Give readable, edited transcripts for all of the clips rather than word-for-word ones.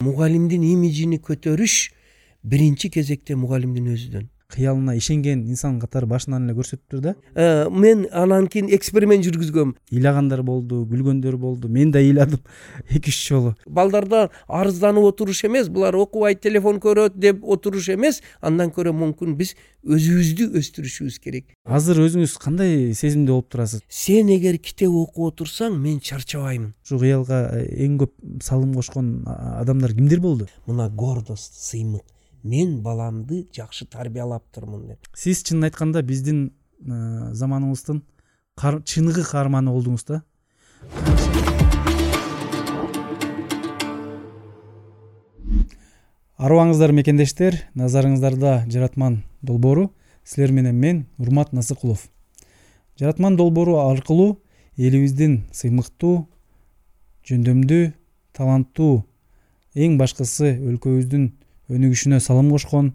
мугалимдин имиджини көтөрүш биринчи кезекте мугалимдин өзүдөн. Кыялына ишенген инсан катары башынан эле көрсөтүп тур да. Мен анан кийин эксперимент жүргүзгөм. Ыйлагандар болду, күлгөндөр болду. Мен да ыйладым 2-3 жолу. Балдарда арызданып отуруш эмес, булар окубайт, телефон көрөт деп отуруш эмес, андан көрө мүмкүн биз өзүбүздү өстүрүшүбүз керек. Азыр өзүңүз кандай сезимде болуп турасыз? Сен эгер китеп окуп отурсаң, мен чарчабаймын. Ушу кыялга эң көп салым кошкон адамдар кимдер болду? Мына гордость, сыймык. Мен баламды жакшы тарбиялап турмун деп. Сиз чынын айтканда биздин заманыбыздын чыныгы каарманы болдуңуз да. Арбаңыздар, мекендештер, назарыңыздарда жаратман долбоору, силер менен мен Urmat Nasykulov. Жаратман долбоору аркылуу элибиздин сыймыктуу, жөндөмдүү, таланттуу, эң башкысы өлкөбүздүн өнүгүшүнө салым кошкон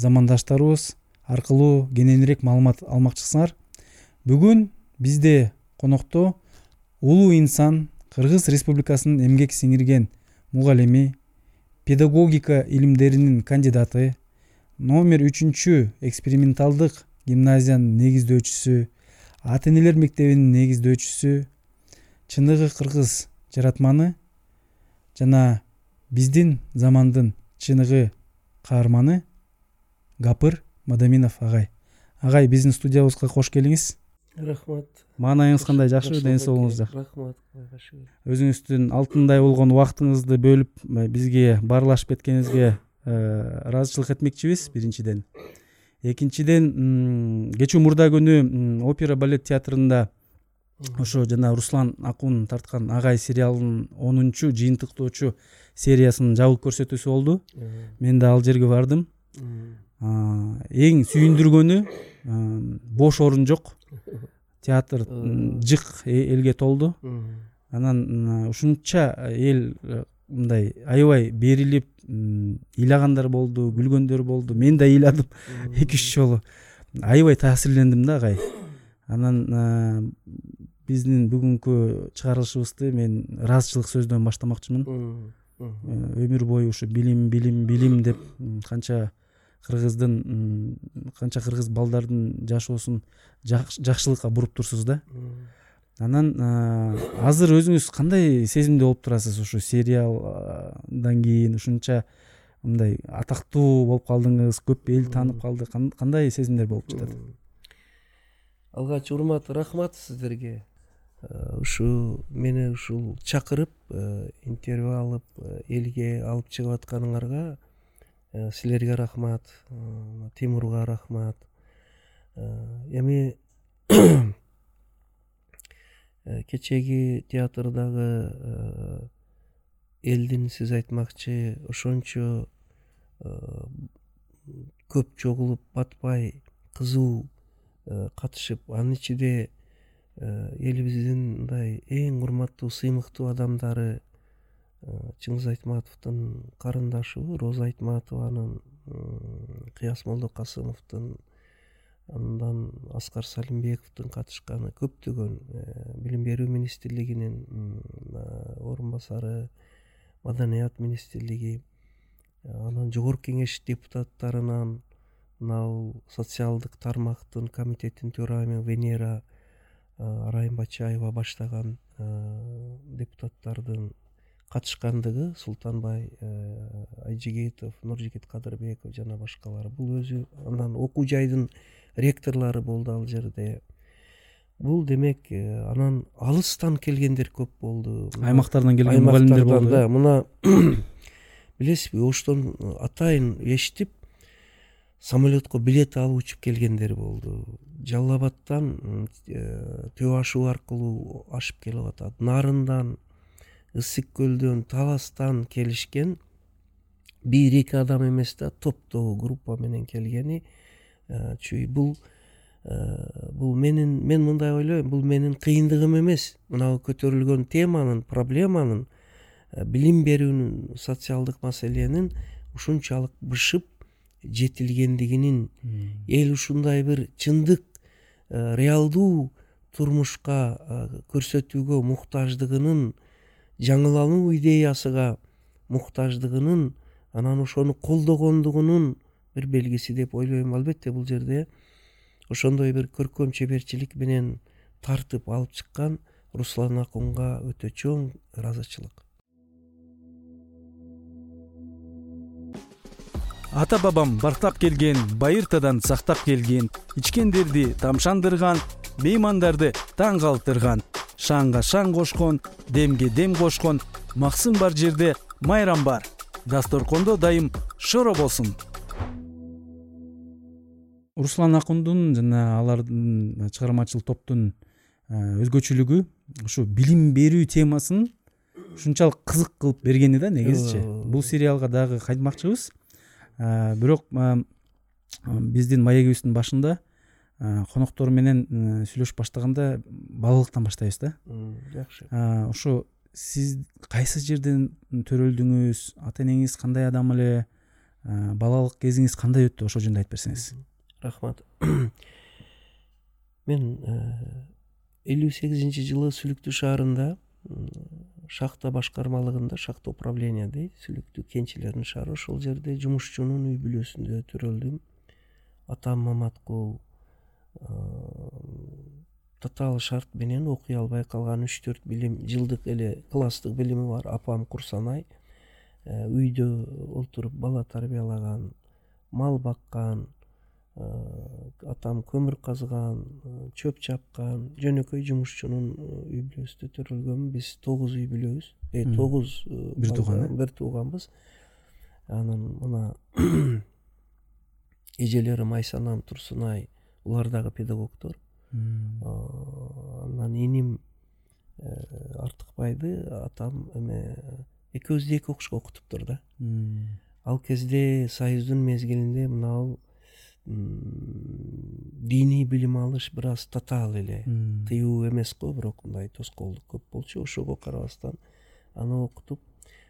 замандаштарыбыз аркылуу кененирээк маалымат алмакчысыңар. Бүгүн бизде конокто улуу инсан, Кыргыз Республикасынын эмгек сиңирген мугалими, педагогика илимдеринин кандидаты, номер 3-чү эксперименталдык гимназиянын негиздөөчүсү, ата-энелер мектебинин негиздөөчүсү, чыныгы кыргыз жаратманы жана биздин замандын чыныгы каарманы Гапыр Мадаминов агай. Агай, биздин студиябызга кош келиңиз. Рахмат. Маанайыңыз кандай? Жакшыбы? Ден соолугуңуз жакшыбы? Рахмат. Өзүңүздүн алтындай болгон убактыңызды бөлүп бизге барлашып кеткениңизге ыраазычылык этмекчибиз биринчиден. Экинчиден, кечүү мурда күнү опера балет театрында ошо жана Руслан Акын тарткан агай сериалынын 10-чу жыйынтыктоочу сериясынын жабык көрсөтүүсү болду. Мен да ал жерге бардым. Эң сүйүндүргөнү, бош орун жок. Театр жык элге толду. Анан ушунча эл мындай аябай берилип ыйлагандар болду, күлгөндөр болду. Мен да ыйладым 2-3 жолу. Аябай таасирлендим да агай. Анан биздин бүгүнкү чыгарылышыбызды мен ыраазычылык сөздөн баштамакчымын. Өмүр бою ушу билим, билим, билим деп канча кыргыз балдардын жашоосун жакшылыкка буруп турсуз да. Анан азыр өзүңүз кандай сезимде болуп турасыз? Ушу сериалдан кийин ушунча мындай атактуу болуп калдыңыз, көп эл таанып калды. Кандай сезимдер болуп жатат? Алгач, Урмат, рахмат сиздерге. Ушу мени ушул чакырып, интервью алып, элге алып чыгып атканыңарга силерге рахмат, Тимурга рахмат. Эми кечеги театрдагы элдин сиз айтмакчы, ошончо көп чогулуп батпай, кызуу катышып, анын ичинде элибиздин мындай эң урматтуу, сыймыктуу адамдары Чыңгыз Айтматовдун карындашы Роза Айтматованын, Қыяс Молдокасымовдун, андан Аскар Салимбековдун катышканы, көптөгөн билим берүү министрлигинин орун басары, маданият министрлиги, анан жогорку кеңеш депутаттарынан, нау социалдык тармактын комитеттин төрайымы Венера Раим Бачаева баштаган депутаттардын катышкандыгы, Султанбай Айжигетов, Нуржиет Кадырбеков жана башкалары. Бул өзү анан окуу жайдын ректорлору болду ал жерде. Бул демек анан алыстан келгендер көп болду. Аймактардан келген мугалимдер болду. Да, мына билесизби, оштон атайын эшитип самолетко билет алып учуп келгендер болду. Жалабаттан Төбө ашуу аркылуу ашып келип атат. Нарындан, Ысык көлдөн, Таластан келишкен, бир эки адам эмес да, топтогу группа менен келгени. Чүй бул менин, мен мындай ойлойм, бул менин кыйындыгым эмес. Мына көтөрүлгөн теманын, проблеманын, билим берүүнүн, социалдык маселенин ушунчалык бышып жетилгендигинин, эл ушундай бир чындык, реалдуу турмушка көрсөтүүгө муктаждыгынын, жаңылануу идеясыга муктаждыгынын, анан ошону колдогондугунун бир белгиси деп ойлойм. Албетте бул жерде ошондой бир көркөм чеберчилик менен тартып алып чыккан Руслан Акынга өтө чоң ыраазычылык. Ата бабам бартап келген, байыртадан сактап келген, ичкендерди тамшандырган, меймандарды таң калтырган, шаңга шаң кошкон, демге дем кошкон, максым бар жерде майрам бар. Дасторкондо дайым шоро болсун. Руслан Акындын жана алардын чыгармачыл топтун өзгөчүлүгү ушу билим берүү темасын ушунчалык кызык кылып бергени да негизчи. Бул сериалга дагы кайтмакчыбыз. Бирок биздин маегибиздин башында коноктор менен сүйлөш баштаганда балалыктан баштайбыз да. Жакшы. Ушу сиз кайсы жерден төрөлдүңүз, ата-энеңиз кандай адам эле, балалык кезиңиз кандай өттү, ошо жөнүндө айтып берсеңиз. Рахмат. Мен 58-чи жылы Сүлүктү шаарында шахта башкармалыгында, шахта управления дейт, Сүлүктү кенчилердин шаары, ошол жерде жумушчунун үй бүлөсүндө төрөлдүм. Атам Маматкул татал шарт менен окуй албай калган 3-4 билим жылдык эле класстык билими бар. Апам Курсанай үйдө отуруп бала тарбиялаган, мал баккан, атам көмүр казган, чөп чапкан, жөнөкөй жумушчунун үй бүлөсүндө төрөлгөн. Биз 9 үй бүлөбүз. 9 бир тууганбыз. Анан мына эжелерим Айсанам Турсунай, улар дагы педагогдор. Анан эним Артыкбайды атам эме 202 окушка окутуптур да. Ал кезде союздун мезгилинде мына ал диний билим алыш бир аз татаал эле, тыюу эмес го, бирок мындай тоскоолдук көп болчу. Ошого карабастан аны окутуп,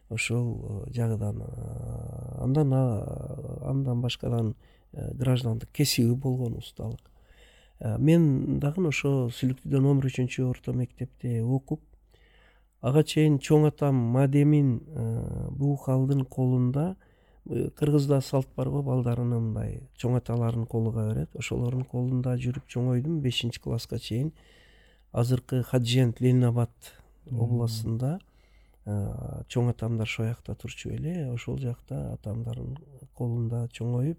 ошол жагынан андан башкадан граждандык кесиби болгон усталык. Мен дагы ошо Сүлүктүдөн 13-чү орто мектепте окуп, ага чейин чоң атам Мадемин Буухалдын колунда, кыргызда салт бар го, балдарынын мындай чоң аталарынын колуга берет, ошолордун колунда жүрүп чоңойдум 5-чи класска чейин. Азыркы Хаджент, Ленинабад областында чоң атамдар ошол жакта турчу эле, ошол жакта атамдардын колунда чоңоюп,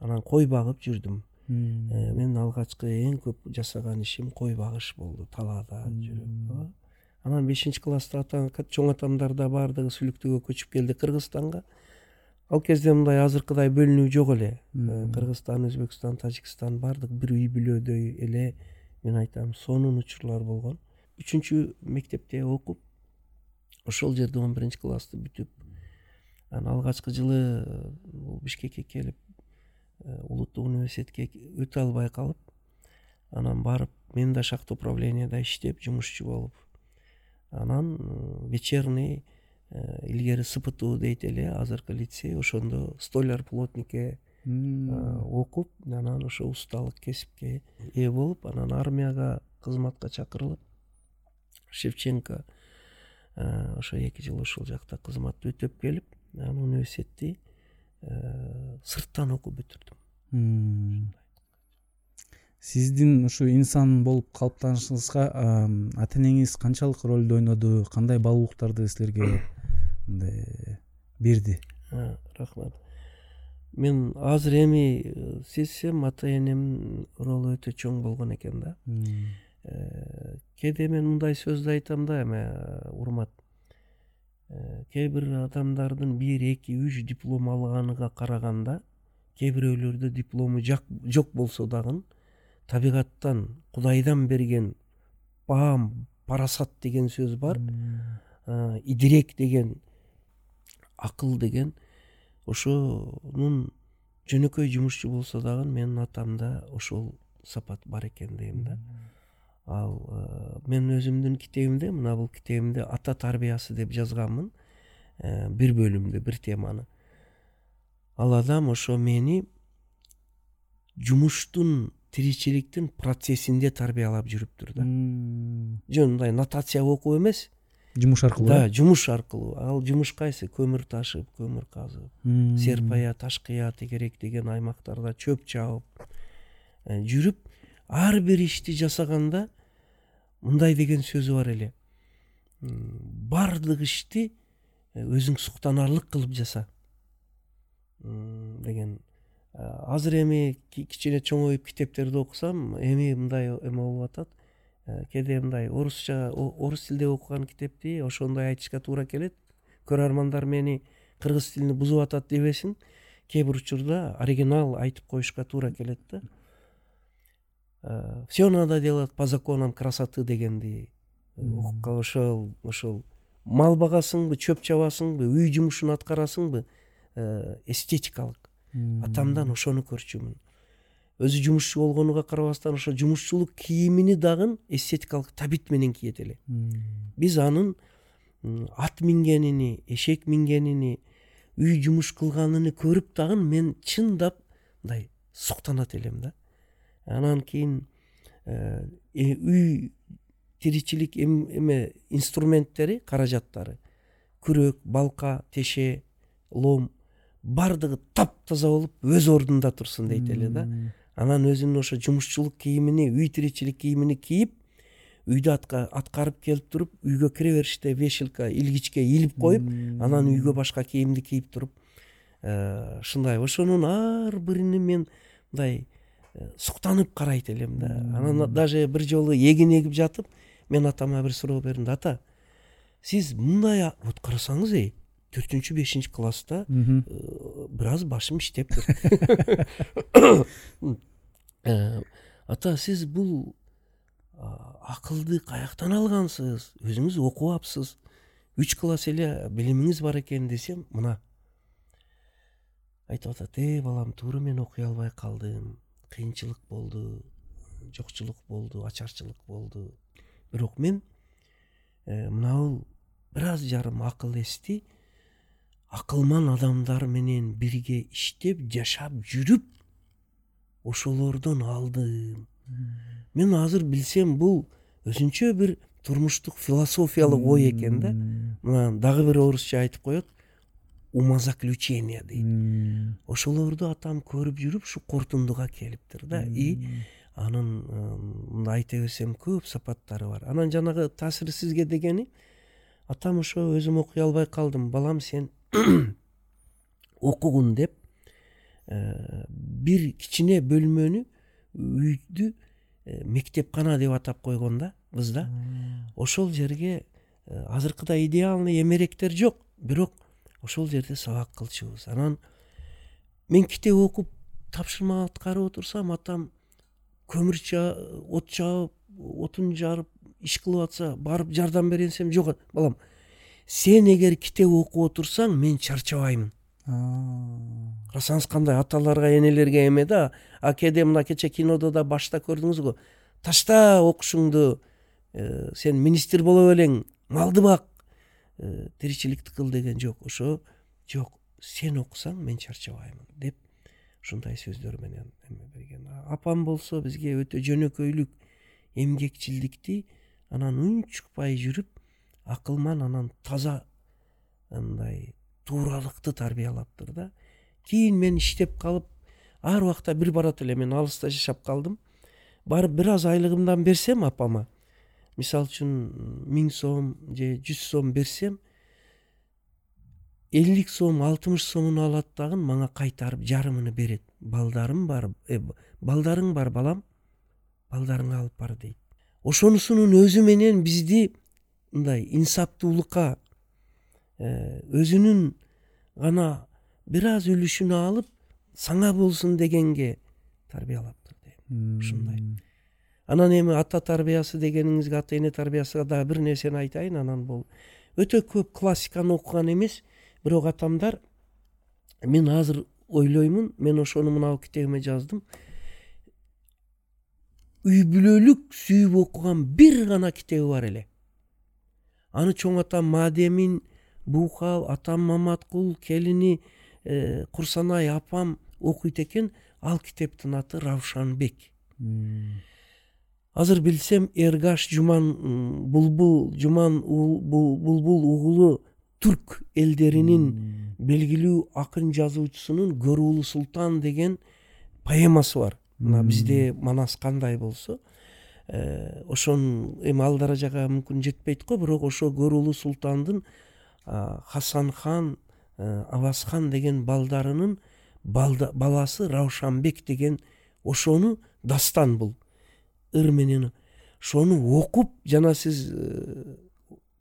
анан кой багып жүрдүм. Мен алгачкы эң көп жасаган ишим кой багыш болду, талаада жүрүп. Анан 5-чи класста чоң атамдар да бардыгы Сүлүктүгө көчүп келди, Кыргызстанга. Ал кезде мындай азыркыдай бөлүнүү жок эле. Кыргызстан, Өзбекстан, Тажикстан бардык бир үй бүлөдөй эле, мен айтам, сонун учурлар болгон. 3-чү мектепте окуп, ошол жерде 11-чи классты бүтүп, анан алгачкы жылы Бишкекке келип, улуттук университетке өтө албай калып, анан барып, мен да шахта управленияда иштеп, жумушчу болуп, анан вечерний илгери сыпытуу дейт эле, азыркы лицей, ошондо столяр плотникке окуп, анан ошо усталык кесипке ээ болуп, анан армияга кызматка чакырылып, Шевченко ошо 2 жыл ошол жакта кызматты өтөп келип, анан университетти сырттан окуп бүтүрдүм. Сиздин ушу инсан болуп калыптанышыңызга ата-энеңиз канчалык ролду ойноду, кандай баалуулуктарды силерге берди? Рахмат. Мен азыр эми сезсем, ата-энем ролу өтө чоң болгон экен да. Кээде мен мындай сөздү айтам да, эме Урмат, кээ бир адамдардын 1, 2, 3 диплом алганыга караганда, кээ бирөөлөрдө диплому жок болсо дагы, табигаттан, Кудайдан берген баам, парасат деген сөз бар, идирек деген, акыл деген, ошонун жөнөкөй жумушчу болсо дагы, менин атамда ошол сапат бар экен дейм да. Ал мен өзүмдүн китебимде, мына бул китебимде ата тарбиясы деп жазганмын, бир бөлүмдө бир теманы. Ал адам ошо мени жумуштун, тиричиликтин процессинде тарбиялап жүрүптүр да. Жөн мындай нотация окуу эмес, жумуш аркылуу. Да, жумуш аркылуу. Ал жумуш кайсы? Көмүр ташып, көмүр казып, серпая, ташкыя, тегерек деген аймактарда чөп чаап жүрүп, ар бир ишти жасаганда мындай деген сөзү бар эле. Бардык ишти өзүң суктанарлык кылып жаса деген. Азыр эми кичине чоңоюп китептерди окусам, эми мындай эме болуп атат. Кээде мындай орусча, орус тилде окуган китепти ошондой айтышка туура келет. Көрөрмандар мени кыргыз тилин бузуп атат дебесин, кээ бир учурда оригинал айтып коюшка туура келет да. Всё надо делать по законам красоты дегенди. Ошол мал багасыңбы, чөп чабасыңбы, үй жумушун аткарасыңбы, эстетикалык атамдан ошону көрчүмүн. Өзү жумушчу болгонуга карабастан ошо жумушчулук кийимини дагы эстетикалык табит менен киет эле. Биз анын ат мингенини, эшек мингенини, үй жумуш кылганын көрүп дагы мен чындап мындай суктанат элем да. Анан кийин үй тиричилик эме инструменттери, каражаттары, күрөк, балка, теше, лом бардыгы таптаза болуп өз ордунда турсун дейт эле да. Анан өзүнүн ошо жумушчулук кийимини, үй тиричилик кийимини кийип, үйдө аткарып келип туруп, үйгө кире бериште вешилка, илгичке илип коюп, анан үйгө башка кийимди кийип туруп, шындай ошонун ар бирини мен мындай суктанып карайт элем да. Анан даже бир жолу эгин эгип жатып, мен атама бир суроо бердим: "Ата, сиз мындай вот карасаңыз, 4-5 класста бираз башым иштептир. Ата, сиз бул акылды каяктан алгансыз? Өзүңүз окуп апсыз. 3 класс эле билимиңиз бар экен" десем, мына айтып атат: "Эй балам, туура мен окуй албай калдым. Кыйынчылык болду, жокчулук болду, ачарчылык болду. Бирок мен мынау бираз жарым акыл эсти, акылман адамдар менен бирге иштеп, жашап жүрүп, ошолордон алдым. Мен азыр билсем, бул өзүнчө бир турмуштук философиялык ой экен да." Мына дагы бир орусча айтып коет: умозаключение дейт. Ошолорду атам көрүп жүрүп, ушу кортундуга келиптир да. И анын мындай айта берсем көп сапаттары бар. Анан жанагы таасирсизге дегени: "Атам, ошо өзүм окуй албай калдым. Балам, сен окугун" деп бир кичине бөлмөнү, үйдү мектепкана деп атап койгон да бизда. Ошол жерге азыркыдай идеалдуу эмеректер жок, бирок ошол жерде сабак кылчубуз. Анан мен китеп окуп тапшырма аткарып отурсам, атам көмүр от чаап, отун жарып иш кылып атса, барып жардам берен десем, "Жок балам, сен эгер китеп окуп отурсаң, мен чарчабаймын." Карасаңыз кандай аталарга, энелерге эме да. А кээде мына кече кинодо да башта көрдүңүз го: "Ташта окушуңду, сен министр боло белең, малды бак, тиричиликти кыл" деген жок. Ошо жок, сен окусаң, мен чарчабаймын деп ушундай сөздөр менен эме берген. Апам болсо бизге өтө жөнөкөйлүк, эмгекчилдикти анан унчукпай жүрүп, акылман анан таза мындай тууралыкты тарбиялаптыр да. Кийин мен иштеп калып, ар убакта бир барат эле, мен алыста жашап калдым. Барып бираз айлыгымдан берсем апама, мисалы үчүн 1000 сом же 100 сом берсем, 50 сом, 60 сомун алат дагы мага кайтарып жарымын берет. "Балдарың бар балам, балдарыңа алып бар" дейт. Ошонусунун өзү менен бизди мындай инсаптуулукка, өзүнүн гана бираз үлүшүн алып, саңа болсун дегенге тарбиялаптыр дейм. Ушундай. Анан эми ата тарбиясы дегениңизге, ата эне тарбиясына да бир нерсени айтайын. Анан бул өтө көп классиканы окуган эмес, бирок атамдар, мен азыр ойлоймун, мен ошону мына китебиме жаздым, үй бүлөлүк сүйүп окуган бир гана китеби бар эле. Аны чоң атам Мадемин, Буухал, атам Маматкул, келини Курсанай апам окуйт экен. Ал китептин аты Раушанбек. Азыр билсем, Эргаш Жуман, Булбул Жуман, Булбул угулу түрк элдеринин белгилүү акын жазуучусунун Көрүлү Султан деген поэмасы бар. Мына бизде Манас кандай болсо, ошонун эми ал даражага мүмкүн жетпейт го, бирок ошо Көрүлү Султандын Хасанхан, Авасхан деген балдарынын баласы Раушанбек деген ошону дастан бул. Ыр менен ошону окуп, жана сиз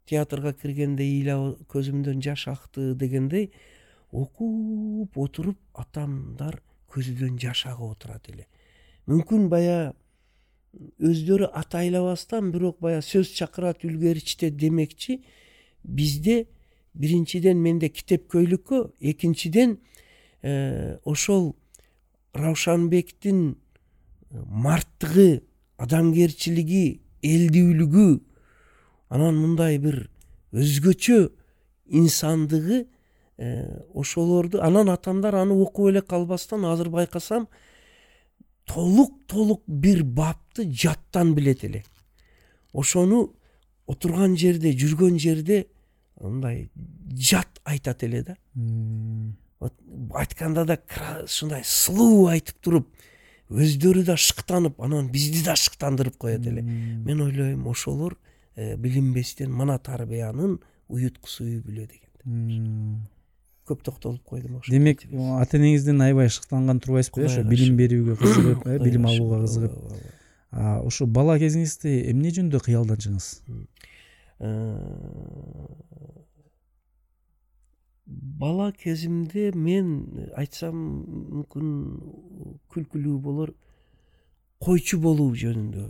театрга киргенде ыйлап көзүмдөн жаш акты дегендей окуп отуруп, атамдар көзүдөн жаш агып отурат эле. Мүмкүн бая өздөрү атайлабастан, бирок бая сөз чакырат, үлгөрчүтө демекчи. Бизде биринчиден менде китепкөйлүккө, экинчиден ошол Раушанбектин марттыгы, адамгерчилиги, элдүүлүгү, анан мындай бир өзгөчө инсандыгы, ошолорду анан атамдар аны окуп эле калбастан, азыр байкасам, толук бир бапты жаттан билет эле. Ошону отурган жерде, жүргөн жерде мындай жат айтат эле да. Вот айтканда да шундай сылуу айтып туруп, өздөрү да шыктанып, анан бизди да шыктандырып коет эле. Мен ойлойм, ошолор билинбестен мына тарбиянын уюткусуй биле деген. Көп токтолуп койдум ошо. Демек, ата-энеңизден аябай шыктанган турбайсызбы, ошо билим берүүгө кызыгып, билим алууга кызыгып. Ошо бала кезиңизде эмне жөндө кыялдан чыгыңыз? Бала кезимде мен айтсам мүмкүн күлкүлүү болор, койчу болуу жөнүндө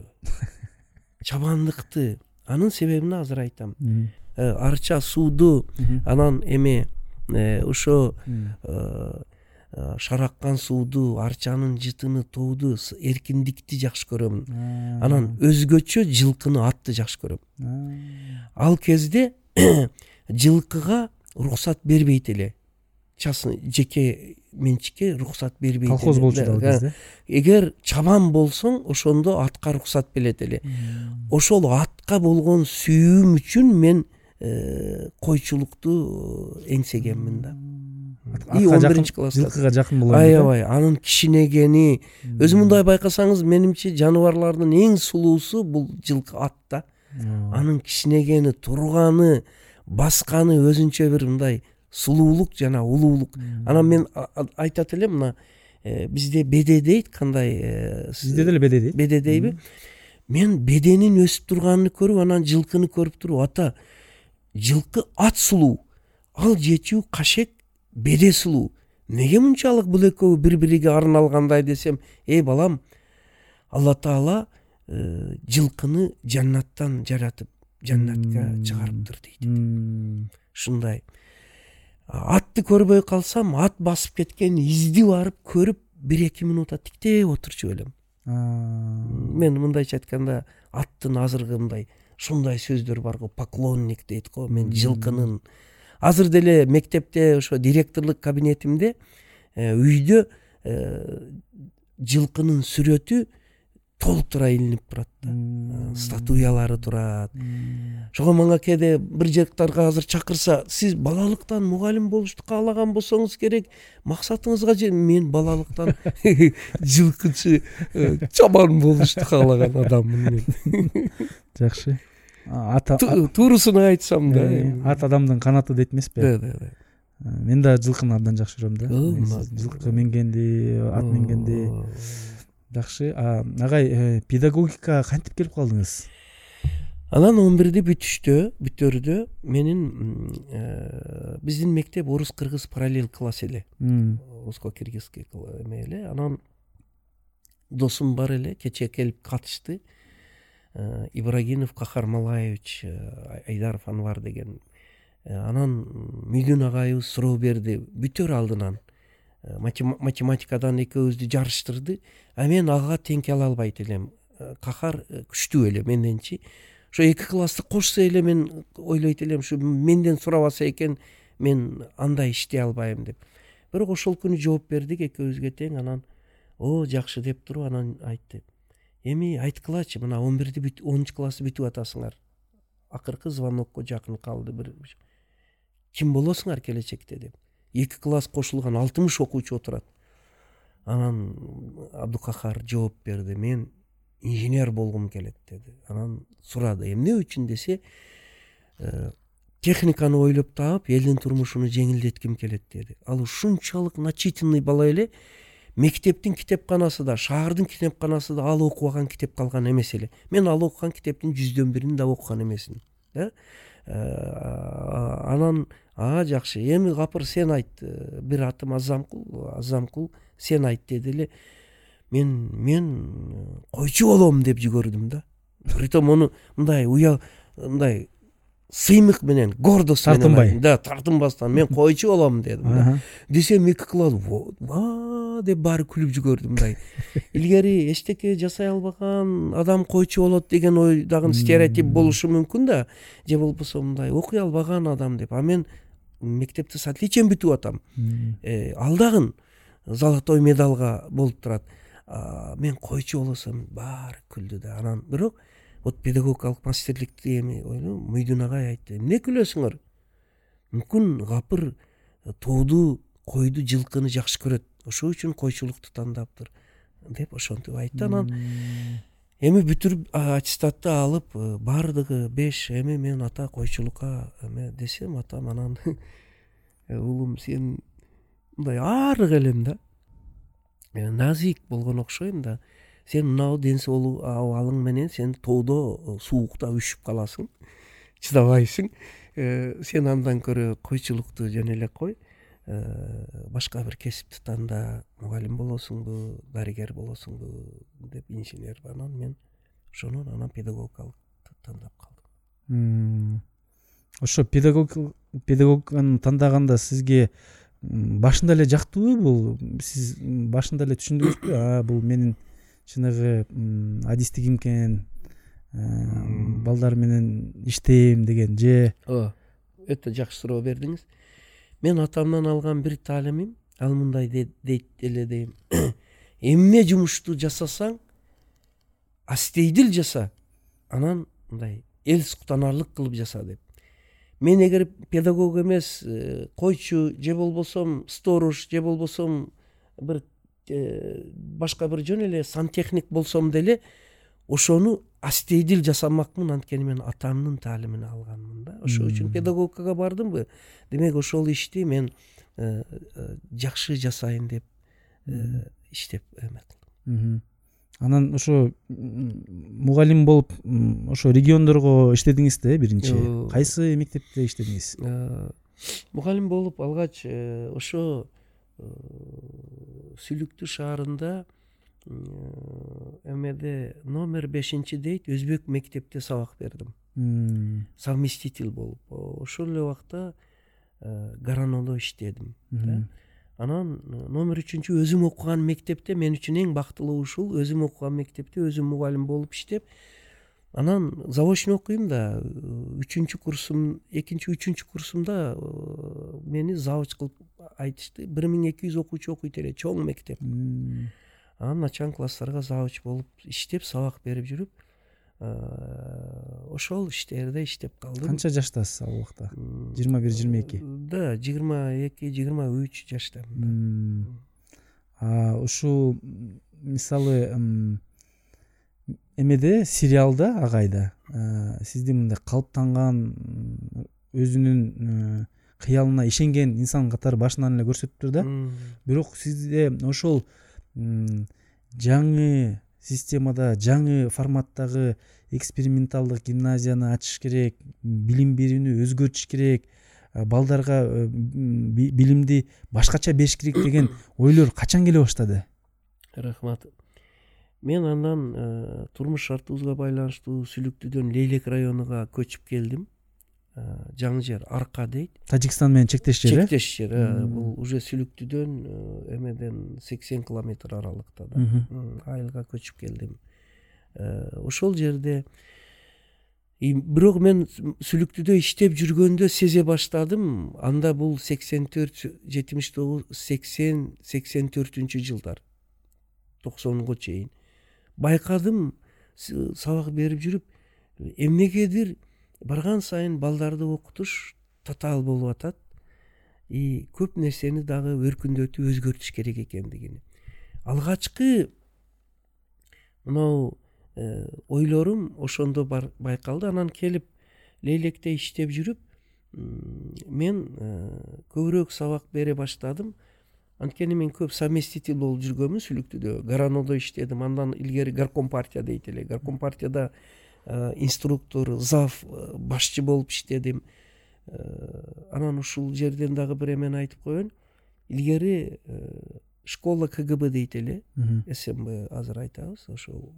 чабандыкты, анын себебин азыр айтам. Арча сууду, анан эме ошо шараккан сууду, арчанын жытыны, тооду, эркиндикти жакшы көрөм, анан өзгөчө жылкыны, атты жакшы көрөм. Ал кезде жылкыга рухсат бербейт эле. Частный, жеке менчикке рухсат бербейт. Колхоз болчу ал кезде. Эгер чабан болсоң, ошондо атка рухсат берет эле. Ошол атка болгон сүйүүм үчүн мен койчулукту эңсегенмин да. И 11-чи класста. Жылкыга жакын болом. Аябай, анын кичинегени, өз мындай байкасаңыз, менимче жаныбарлардын эң сулуусу бул жылкы, ат да. Анын кичинегени, турганы, басканы өзүнчө бир мындай сулуулук жана улуулук. Анан мен айтат эле, мына бизде беде дейт, кандай сизде деле беде дейт? Беде дейби? Мен беденин өсүп турганын көрүп, анан жылкыны көрүп туруп, ата, жылкы ат сулуу, ал жетүү кашек, беде сулуу. Неге мынчалык бул экөө бири-бириге арналгандай десем, эй балам, Алла Таала жылкыны жаннаттан жаратып, жаннатка чыгарыптыр дейт. Шундай. Атты көрбөй калсам, ат басып кеткен изди барып көрүп, 1-2 минутта тиктеп отурчу элем. Мен мындайча айтканда, аттын азыркы мындай шундай сөздөр бар го, поклонник дейт го, мен жылкынын. Азыр деле мектепте ошо директорлук кабинетимде, үйдө жылкынын сүрөтү толтура илинип турат да. Статуялары турат. Ошого мага кээде бир жактарга азыр чакырса, сиз балалыктан мугалим болушту каалаган болсоңуз керек, максатыңызга жетиң. Мен балалыктан жылкычы, чабан болушту каалаган адаммын мен. Жакшы. Ата туурусун айтсам да, ат адамдын канаты дейт эмеспи? Да. Мен да жылкыны абдан жакшы көрөм да. Жылкы менгенди, ат менгенди. Жакшы. Агай, педагогикага кантип келип калдыңыз? Анан 11-де бүтөрдө менин биздин мектеп орус-кыргыз параллель класс эле. Оруско-кыргызский эме эле. Анан досум бар эле, кече келип катышты. Ибрагинов Кахар Малаевич, Айдар Фанвар деген. Анан Мүдүн агайыбыз суроо берди бүтөр алдынан. Математикадан экөөбүздү жарыштырды. А мен ага тең келе албайт элем. Кахар күчтүү эле менденчи. Ошо эки классты кошсо эле мен ойлойт элем, ушу менден сурабаса экен, мен андай иштей албайм деп. Бирок ошол күнү жооп бердик экөөбүзгө тең, анан о, жакшы деп туруп, анан айтты. эми айткылачы, мына 11-ди бүт 10-чы классы бүтүп атасыңар. Акыркы звонокко жакын калды бир. Ким болосуңар келечекте деп. Эки класс кошулган 60 окуучу отурат. Анан Абдыкахар жооп берди. Мен инженер болгум келет деди. Анан сурады. Эмне үчүн десе, техниканы ойлоп таап, элдин турмушуну жеңилдетким келет деди. Ал ушунчалык начитанный бала эле, мектептин китепканасында, шаардын китепканасында ал окуган китеп калган эмес эле. Мен ал окуган китептин 100-100-ин да окуган эмесмин, да? Анан жакшы, эми Гапыр сен айт, бир атым Азамкул, сен айт деди эле. Мен койчу болом деп жүгөрдүм да. Притом аны мындай уял, мындай сыймык менен, гордос менен, да, тартынбастан мен койчу болом дедим да. Десем эки класс ва деп баары күлүп жүгөрдүм мындай. Илгери эчтеке жасай албаган адам койчу болот деген ой дагы стереотип болушу мүмкүн да, же болбосо мындай окуй албаган адам деп. А мен мектепти сатличен бүтүп атам. Алдагын золотой медалга болуп турат. Мен койчу болсом баары күлдү да. Анан бирок вот педагогикалык мастерликти эми ойло, Мүйдүнагай айтты. Эмне күлөсүңөр? Мүмкүн Гапыр тооду, койду, жылкыны жакшы көрөт. Ошол үчүн койчулукту тандаптыр деп ошонтип айтты. Анан эми бүтүрүп аттестатты алып, бардыгы 5. Эми мен ата койчулукка эме десем, атам анан улум сен мындай арык элем да. Назик болгон окшойм да. Сен мынау ден соолук абалың менен сен тоодо суукта үшүп каласың. Чыдабайсың. Сен андан көрө койчулукту жөн эле кой. Башка бир кесипти танда, мугалим болосуңбу, дарыгер болосуңбу деп инженер банан мен ошонун анан педагогикалык тандап калдым. Ошо педагогиканы тандаганда сизге башында эле жактыбы бул? Сиз башында эле түшүндүңүзбү? Бул менин чыныгы адистигим экен. Балдар менен иштейм деген же? Өтө жакшы суроо бердиңиз. Мен атамдан алган бир таалимим, ал мындай дейт эле дейм. Эмне жумушту жасасаң, астейдил жаса, анан мындай эл суктанарлык кылып жаса деп. Мен эгер педагог эмес, койчу же болбосом сторож, же болбосом бир башка бир жөн эле сантехник болсом деле, ошону астейдил жасамакмын, анткени мен атамдын таалимин алганмын да. Ошол үчүн педагогикага бардымбы? Демек ошол ишти мен жакшы жасайын деп иштеп эме кылдым. Анан ошо мугалим болуп ошо региондорго иштедиңиз да биринчи? Кайсы мектепте иштедиңиз? Мугалим болуп алгач ошо Сүлүктү шаарында эмеде номер 5-чи дейт өзбек мектепте сабак бердим. Совместитель болуп. Ошол эле убакта Гаранолдо иштедим да. Анан номер 3-чү өзүм окуган мектепте мен үчүн эң бактылуу ушул, өзүм окуган мектепте өзүм мугалим болуп иштеп, анан заочно окуйм да. 3-чү курсум, 2-чи, 3-чү курсумда мени завуч кылып айтышты. 1200 окуучу окуйт эле чоң мектеп. Анан начан класстарга завуч болуп иштеп, сабак берип жүрүп, ошол иштерде иштеп калдым. Канча жаштасыз ал убакта? 21-22. Да, 22-23 жашта. Ушул мисалы эмеде сериалда, агайда сизди мындай калыптанган, өзүнүн кыялына ишенген инсан катары башынан эле көрсөтүптүр да. Бирок сизде ошол жаңы системада, жаңы форматтагы эксперименталдык гимназияны ачыш керек, билим берүүнү өзгөртүш керек, балдарга билимди башкача бериш керек деген ойлор качан келе баштады? Рахмат. Мен андан турмуш шартыбызга байланыштуу Сүлүктүдөн Лейлек районуга көчүп келдим. Жаңы жер Арка дейт. Тажикстан менен чектеш жери. Чектеш жери. Бул уже Сүлүктүдөн эмеден 80 километр аралыкта да. Айылга көчүп келдим. Ошол жерде бирок мен Сүлүктүдө иштеп жүргөндө сезе баштадым. Анда бул 84, 79, 80, 84-жылдар, 90-го чейин. байкадым сабак берип жүрүп, эмнегедир барган сайын балдарды окутуш татаал болуп атат. И көп нерсени дагы өркүндөтүп өзгөртүш керек экендигин. Алгачкы мынау ойлорум ошондо байкалды. Анан келип лейлекте иштеп жүрүп, мен көбүрөөк сабак бере баштадым. Анткени мен көп совместитель болуп жүргөнмүн Сүлүктүдө. Гаранодо иштедим. Андан илгери Горком партия дейт эле. Горком партияда инструктор, зав, башчы болуп иштедим. Анан ушул жерден дагы бир эмени айтып коеюн. Илгери школа КГБ дейт эле. СМБ азыр айтабыз, ошол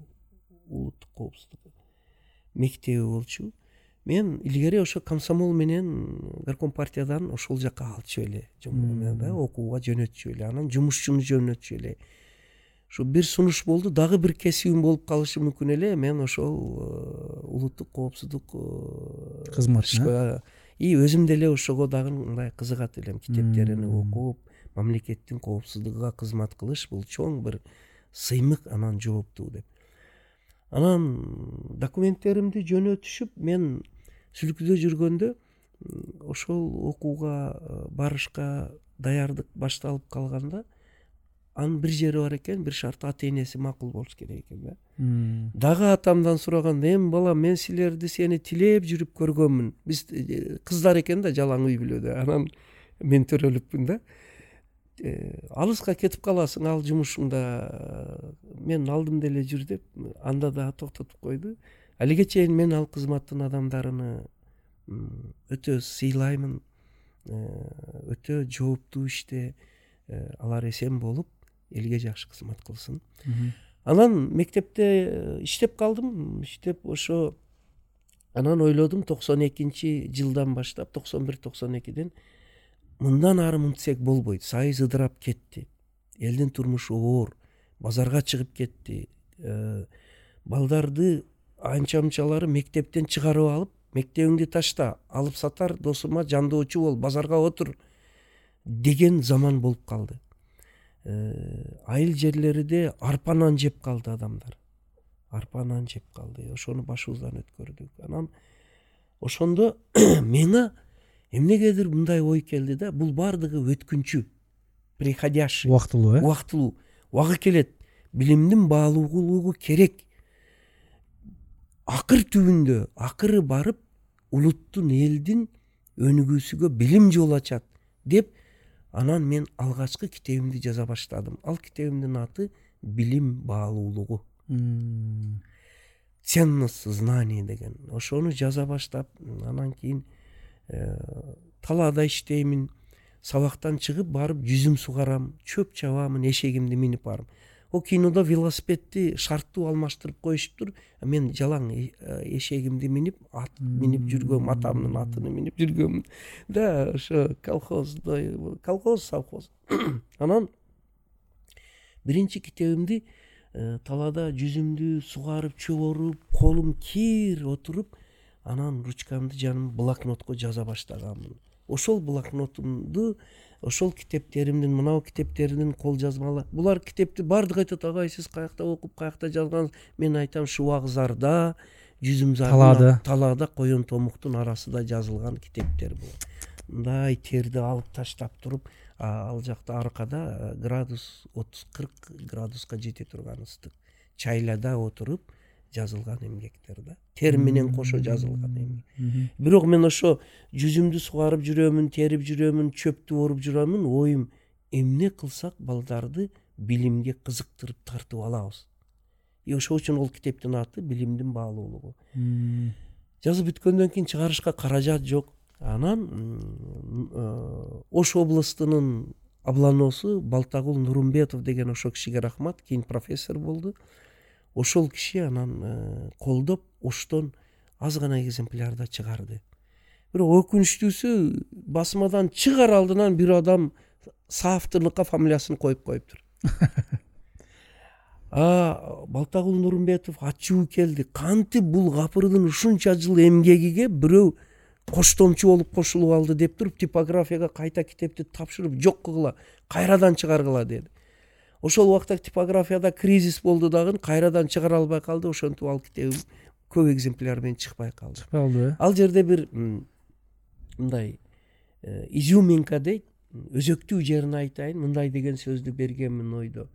улуттук коопсуздук мектеби болчу. Мен илгери ошо комсомол менен Горком партиядан ошол жака алчу эле, жомгонда окууга жөнөтчү эле, анан жумушчуну жөнөтчү эле. Ушу бир сунуш болду, дагы бир кесибим болуп калышы мүмкүн эле. Мен ошол улуттук коопсуздук кызматына и өзүм деле ошого дагы мындай кызыгат элем, китептерин окуп, мамлекеттин коопсуздугуна кызмат кылыш бул чоң бир сыймык анан жооптуу деп. Анан документтеримди жөнөтүшүп, мен Сүлүктүдө жүргөндө ошол окууга барышка даярдык башталып калганда, анын бир жери бар экен, бир шарты ата-энеси макул болуш керек экен да. Дагы атамдан сураган, "Эм балам, мен сени тилеп жүрүп көргөнмүн. Биз кыздар экен да, жалаң үй бүлөдө. Анан мен төрөлүппүн да. Алыска кетип каласың, ал жумушуңда мен алдым деле жүр" деп анда да токтотуп койду. Алиге чейин мен ал кызматтын адамдарыны өтө сыйлаймын, өтө жооптуу иште, алар эсем болуп элге жакшы кызмат кылсын. Анан мектепте иштеп калдым, иштеп ошо анан ойлодум 92-чи жылдан баштап 91-92-ден мындан ары мынтсек болбойт. Сайыз ыдырап кетти. Элдин турмушу оор. Базарга чыгып кетти. Балдарды анчамчалары мектептен чыгарып алып, мектебиңди ташта, алып сатар досума жандоочу бол, базарга отур деген заман болуп калды. Айыл жерлериде арпанан жеп калды адамдар. Арпанан жеп калды. Ошону башыбыздан өткөрдүк. Анан ошондо мена эмнегедир мындай ой келди да, бул бардыгы өткүнчү, приходящий, убактылуу, убагы келет, билимдин баалуулугу керек. Акыр түбүндө, акыры барып улуттун, элдин өнүгүүсүгө билим жол ачат деп, анан мен алгачкы китебимди жаза баштадым. Ал китебимдин аты "Билим баалуулугу". Ценность знаний деген. Ошону жаза баштап, анан кийин талаада иштеймин, сабактан чыгып барып жүзүм сугарам, чөп чабамын, эшегимди минип барам. О кинодо велосипедти шарттуу алмаштырып коюшуптур, мен жалаң эшегимди минип, ат минип жүргөм, атамдын атына минип жүргөм да, ошо колхоз, совхоз. Анан биринчи китебимди талаада жүзүмдү сугарып, чөп оруп, колум кир отуруп, анан ручкамды жаным блокнотко жаза баштаганмын. Ошол блокнотумду, ошол китептеримдин, мынау китептердин кол жазмалары. Булар китепти бардыгы айтат, "Агай, сиз каякта окуп, каякта жазганыз?" Мен айтам, "Шубакзарда, Жүзүмзарда, талаада коен томуктун арасында жазылган китептер бул." Мындай терди алып таштап туруп, ал жакта аркада градус 30-40 градуска жете турган ыстык чайлада отуруп жазылган эмгектер да. Тер менен кошо жазылган эмгек. Бирок мен ошо жүзүмдү сугарып жүрөмүн, терип жүрөмүн, чөптү оруп жүрөмүн, оюм эмне кылсак балдарды билимге кызыктырып тартып алабыз. И ошо үчүн ол китептин аты "Билимдин баалуулугу". Жазып бүткөндөн кийин чыгарышка каражат жок. Анан Ош областынын абланосу Балтагыл Нурманбетов деген ошо кишиге рахмат, кийин профессор болду. Ошол киши анан колдоп, Оштон аз гана экземплярда чыгарды. Бирок өкүнүчтүүсү, басмадан чыгар алдынан бир адам саавтырныкка фамилиясын коюптур. Балтагыл Нурманбетов ачуу келди. Кантип бул Гапырдын ушунча жыл эмгегиге бирөө коштомчу болуп кошулуп алды деп туруп, типографияга кайта китепти тапшырып жок кылгыла, кайрадан чыгаргыла деди. ошол убакта типографияда кризис болду дагы, кайрадан чыгара албай калды. ошентип ал китебим көп экземпляр менен чыкпай калды. Ал жерде бир мындай изюминка дейт, өзөктүү жерин айтайын, мындай деген сөздү бергенмин ойдо.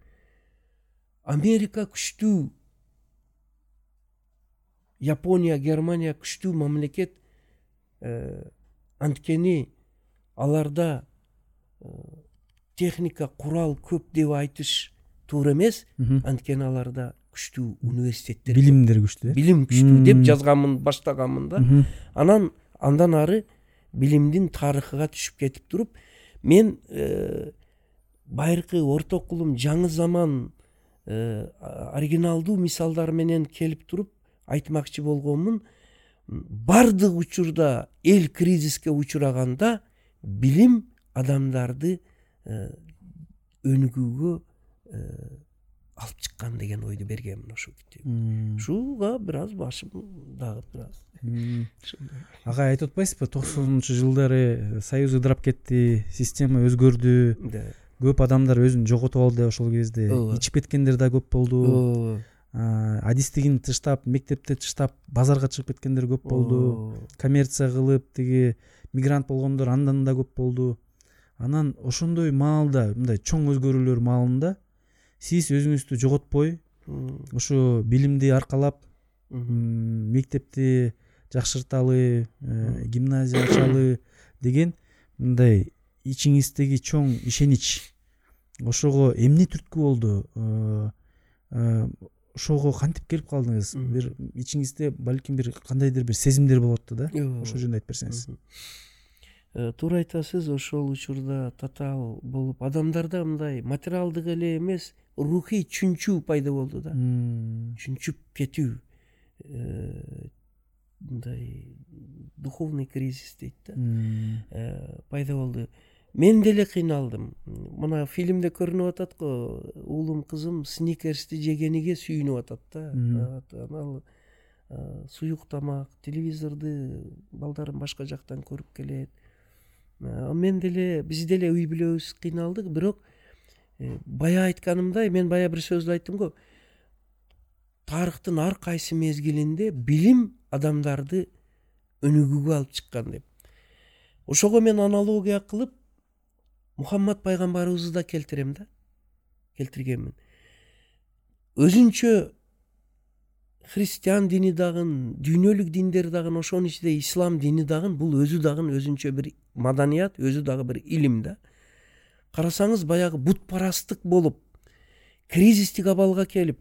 Америка күчтүү, Япония, Германия күчтүү мамлекет, анткени аларда техника, курал көп деп айтыш туура эмес, анткени аларда күчтүү университеттер, билимдер күчтүү, билим күчтүү деп жазганмын, баштаганмын да. Анан андан ары билимдин тарыхыга түшүп кетип туруп, мен байыркы орто кулум жаңы заман оригиналдуу мисалдар менен келип туруп айтмакчы болгонмун. Бардык учурда эл кризиске учураганда билим адамдарды өнүгүүгө алып чыккан деген ойду бергенмин ошол китеп. Шуга бираз башым дагып турат. Ага, айтып атпайсызбы, 90-чы жылдары союз ыдырап кетти, система өзгөрдү. Көп адамдар өзүн жоготуп алды, ошол кезде ичип кеткендер да көп болду. Адистигин тыштап, мектепте тыштап, базарга чыгып кеткендер көп болду. Коммерция кылып, тиги мигрант болгондор андан да көп болду. Анан ошондой маалда, мындай чоң өзгөрүүлөр маалында сиз өзүңүздү жоготпой, ошо билимди аркалап, мектепти жакшырталы, гимназия ачалы деген мындай ичиңиздеги чоң ишенич, ошого эмне түрткү болду? Ошого кантип келип калдыңыз? Бир ичиңизде балким бир кандайдыр бир сезимдер болотту да? Ошо жөнүндө айтып берсеңиз. Туура айтасыз, ошол учурда татаал болуп, адамдарда мындай материалдык эле эмес, рухий чүнчүү пайда болду да. Чүнчүп кетүү, мындай духовный кризис дейт да, пайда болду. Мен деле кыйналдым. Мына фильмде көрүнүп атат го, уулум, кызым сникерсти жегениге сүйүнүп атат да. Анал суюк тамак, телевизорду балдарын башка жактан көрүп келет. Мен деле, биз деле үй бүлөбүз кыйналдык, бирок бая айтканымдай, мен бая бир сөздү айттым го. Тарыхтын ар кайсы мезгилинде билим адамдарды өнүгүүгө алып чыккан деп. Ошого мен аналогия кылып Мухаммед пайгамбарыбызды да келтирем да. Келтиргенмин. Өзүнчө христиан дини дагын, дүйнөлүк диндер дагын, ошонун ичинде ислам дини дагын, бул өзү дагын өзүнчө бир маданият, өзү дагы бир илим да. Карасаңыз, баягы бутпарастык болуп, кризистик абалга келип,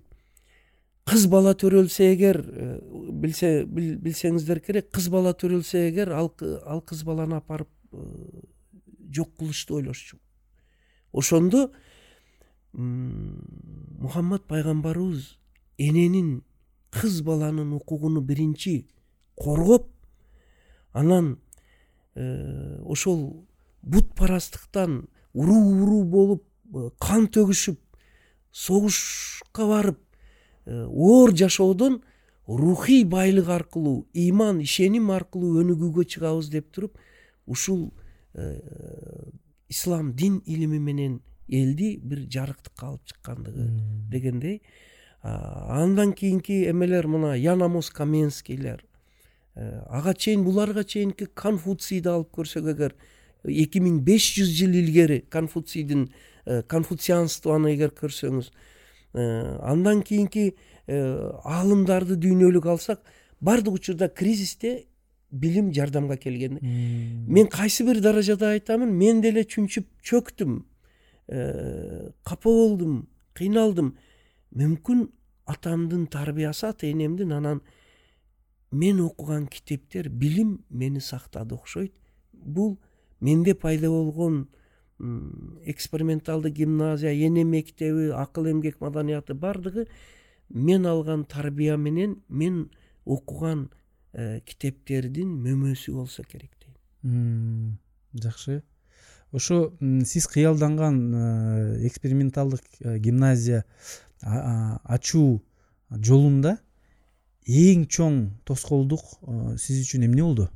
кыз бала төрөлсө эгер, билсеңиздер керек, кыз бала төрөлсө эгер, ал кыз баланы апарып жок кылышты ойлошчу. Ошондо Мухаммед пайгамбарыбыз эненин, кыз баланын укугун биринчи коргоп, анан ошол бутпарастыктан уруу-уруу болуп, кан төгүшүп, согушка барып оор жашоодон рухий байлык аркылуу, иман, ишеним аркылуу өнүгүүгө чыгабыз деп туруп, ушул ислам дин илими менен элди бир жарыктыкка алып чыккандыгы дегендей. Андан кийинки эмелер, мына Ян Амос Коменскийлер, ага чейин, буларга чейинки Конфуцийди алып көрсөк эгер, 2500 жыл илгери Конфуцийдин конфуцианствону эгер көрсөңүз, андан кийинки аалымдарды дүйнөлүк алсак, бардык учурда кризисте билим жардамга келген. Мен кайсы бир даражада айтамын, мен деле чүнчүп чөктүм, капа болдум, кыйналдым. Мүмкүн атамдын тарбиясы, ата-энемдин, анан мен окуган китептер, билим мени сактады окшойт. Бул менде пайда болгон эксперименталды гимназия, эне мектеби, акыл эмгек маданияты бардыгы мен алган тарбия менен мен окуган китептердин мөмөсү болсо керек дейм. Жакшы. Ошо сиз кыялданган эксперименталдык гимназия ачуу жолунда эң чоң тоскоолдук сиз үчүн эмне болду?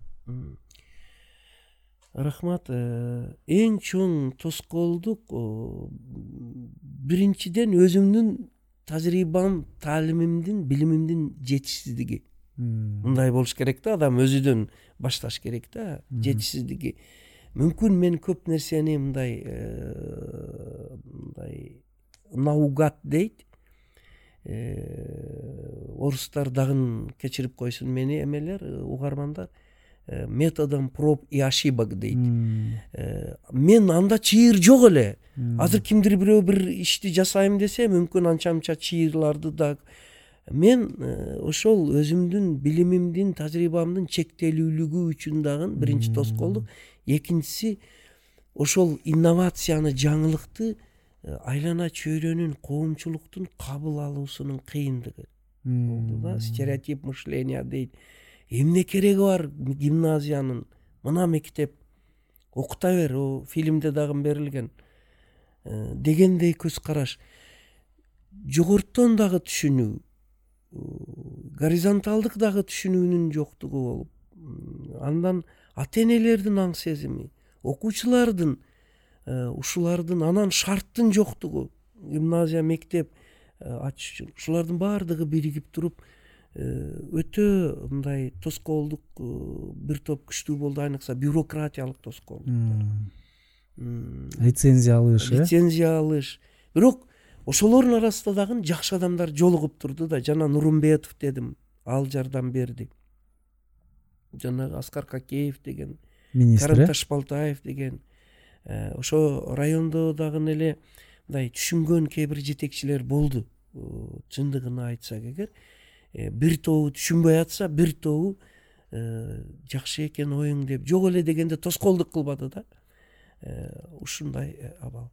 Рахмат. Эң чоң тоскоолдук биринчиден өзүмдүн тажрыйбам, таалимимдин, билимимдин жетишсиздиги. Мындай болуш керек да, адам өзүдөн башташ керек да, жетишсиздиги. Мүмкүн мен көп нерсени мындай наугат дейт. Орустар дагын кечирип койсун мени эмелер, угармандар. Методом проб и ошибок дейт. Мен анда чыйыр жок эле. Азыр кимдир бирөө бир ишти жасайм десе, мүмкүн анча-мынча чыйырларды да. Мен ошол өзүмдүн билимимдин, тажрыйбамдын чектелүүлүгү үчүн дагы биринчи тоскоолдук, экинчиси ошол инновацияны, жаңылыкты айлана чөйрөнүн, коомчулуктун кабыл алуусунун кыйындыгы болду да. Стереотип мышления дейт. Эмне кереги бар гимназиянын? Мына мектеп окута бер, о фильмде дагы берилген дегендей көз караш. Жогорттон дагы түшүнүү, горизонталдык дагы түшүнүүнүн жоктугу болуп, андан ата-энелердин аң сезими, окуучулардын, ушулардын анан шарттын жоктугу, гимназия, мектеп ачыш үчүн ушулардын баардыгы биригип туруп өтө мындай тоскоолдук бир топ күчтүү болду, айныкса бюрократиялык тоскоолдуктар. Лицензия алыш, бирок ошолордун арасында дагы жакшы адамдар жолугуп турду да. Жана Нурумбетов дедим, ал жардам берди. Жана Аскар Какеев деген, Карым Ташболтаев деген, ошо райондо дагы эле мындай түшүнгөн кээ бир жетекчилер болду. Чындыгын айтсак эгер, бир тобу түшүнбөй атса, бир тобу жакшы экен оюң деп, жок эле дегенде тоскоолдук кылбады да. Ушундай абал.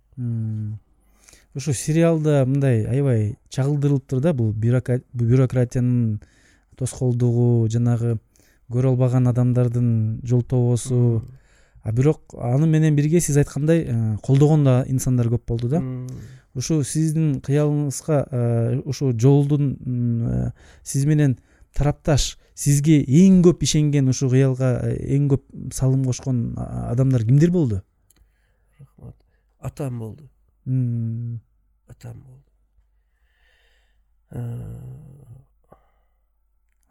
Ушу сериалда мындай аябай чагылдырылыптыр да, бул бюрократиянын тоскоолдугу, жанагы көрө албаган адамдардын жол тобосу. А бирок аны менен бирге сиз айткандай колдогон да инсандар көп болду да. Ушу сиздин кыялыңызга ушу жолдун сиз менен тарапташ, сизге эң көп ишенген, ушу кыялга эң көп салым кошкон адамдар кимдер болду? Рахмат. Атам болду.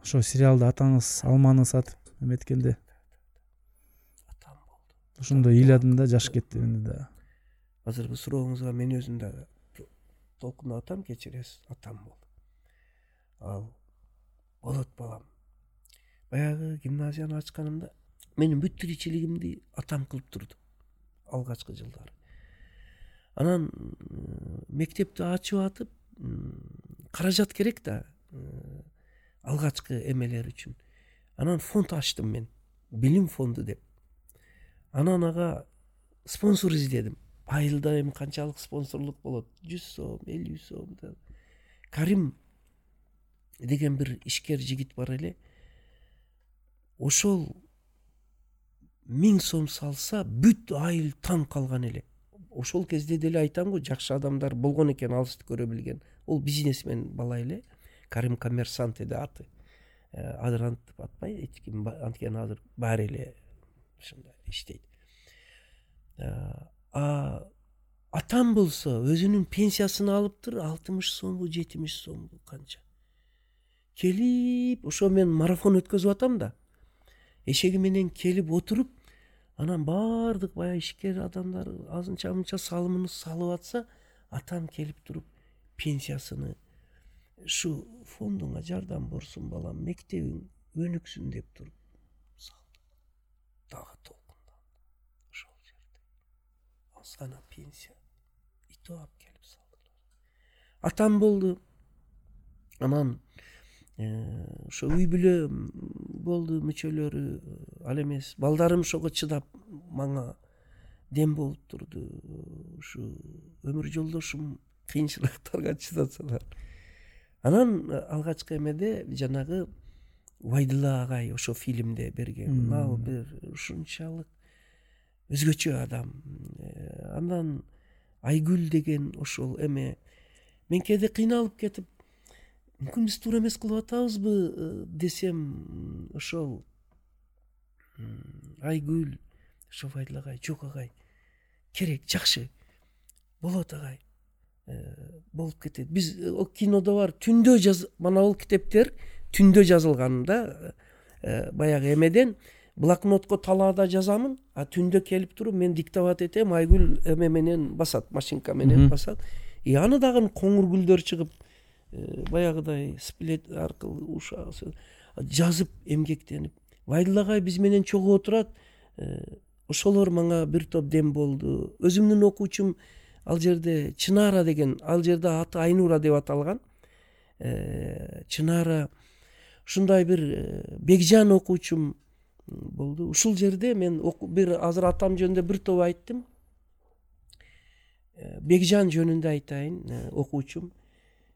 Ошо сериалда атаңыз алманы сатып эметкенде атам болду. Ошондо ыйладым да, жаш кетти менде да. Азыр бул сурооңузга мен өзүм да толкуна атам, кечиресиз, атам болду. Ал болот балам. Баягы гимназияны ачканымда менин бүт тиричилигимди атам кылып турду алгачкы жылдары. Анан мектепти ачып атып, каражат керек да алгачкы эмелер үчүн. Анан фонд ачтым мен, билим фонду деп. Анан ага спонсор издедим. Айылда эми канчалык спонсорлук болот? 100 сом, 50 сом да. Карим деген бир ишкер жигит бар эле. Ошол 1000 сом салса, бүт айыл таң калган эле. Ошол кезде деле айтам го, жакшы адамдар болгон экен, алысты көрө билген. Ол бизнесмен бала эле. Карим коммерсант эди аты. Адрант деп атпай, эч ким анткен азыр бар эле ушундай иштейт. Атам болсо өзүнүн пенсиясын алыптыр, 60 сомбу, 70 сомбу канча. Келип, ошо мен марафон өткөзүп атам да. Эшеги менен келип отуруп, анан бардык бая ишкер адамдар азынча-мынча салымын салып атса, атам келип туруп пенсиясыны шу фондуңа жардам борсун балам, мектебиң өнүксүн деп туруп салды. Дагы тоо сана пенсия итоап келип салдылар. Атам болду. Анан ошо үй бүлө болду, мүчөлөрү ал эмес. Балдарым ошого чыдап мага дем болуп турду. Ушу өмүр жолдошум кыйынчылыктарга чыдасалар. Анан алгачкы эмеде жанагы Вайдалагай ошо фильмде берген. Ал бир ушунчалык өзгөчө адам. Андан Айгүл деген ошол эме. Мен кээде кыйналып кетип, мүмкүн биз туура эмес кылып атабызбы десем, ошол Айгүл ошо Вайдалагай, жок агай, керек, жакшы болот агай, болуп кетет. Биз о кинодо бар, түндө жаз, мана ол китептер түндө жазылганда баягы эмеден блокнотко талаада жазамын, а түндө келип туруп мен диктовать этем, Айгүл эме менен басат, машинка менен басат. И аны дагы коңур гүлдөр чыгып баягыдай сплет аркылуу ушасы жазып эмгектенип. Вайдалагай биз менен чогуу отурат. Ошолор мага бир топ дем болду. Өзүмдүн окуучум ал жерде Чынара деген, ал жерде аты Айнура деп аталган. Чынара ушундай бир Бегжан окуучум болду. Ушул жерде мен бир азыр атам жөнүндө бир топ айттым. Бегжан жөнүндө айтайын, окуучум.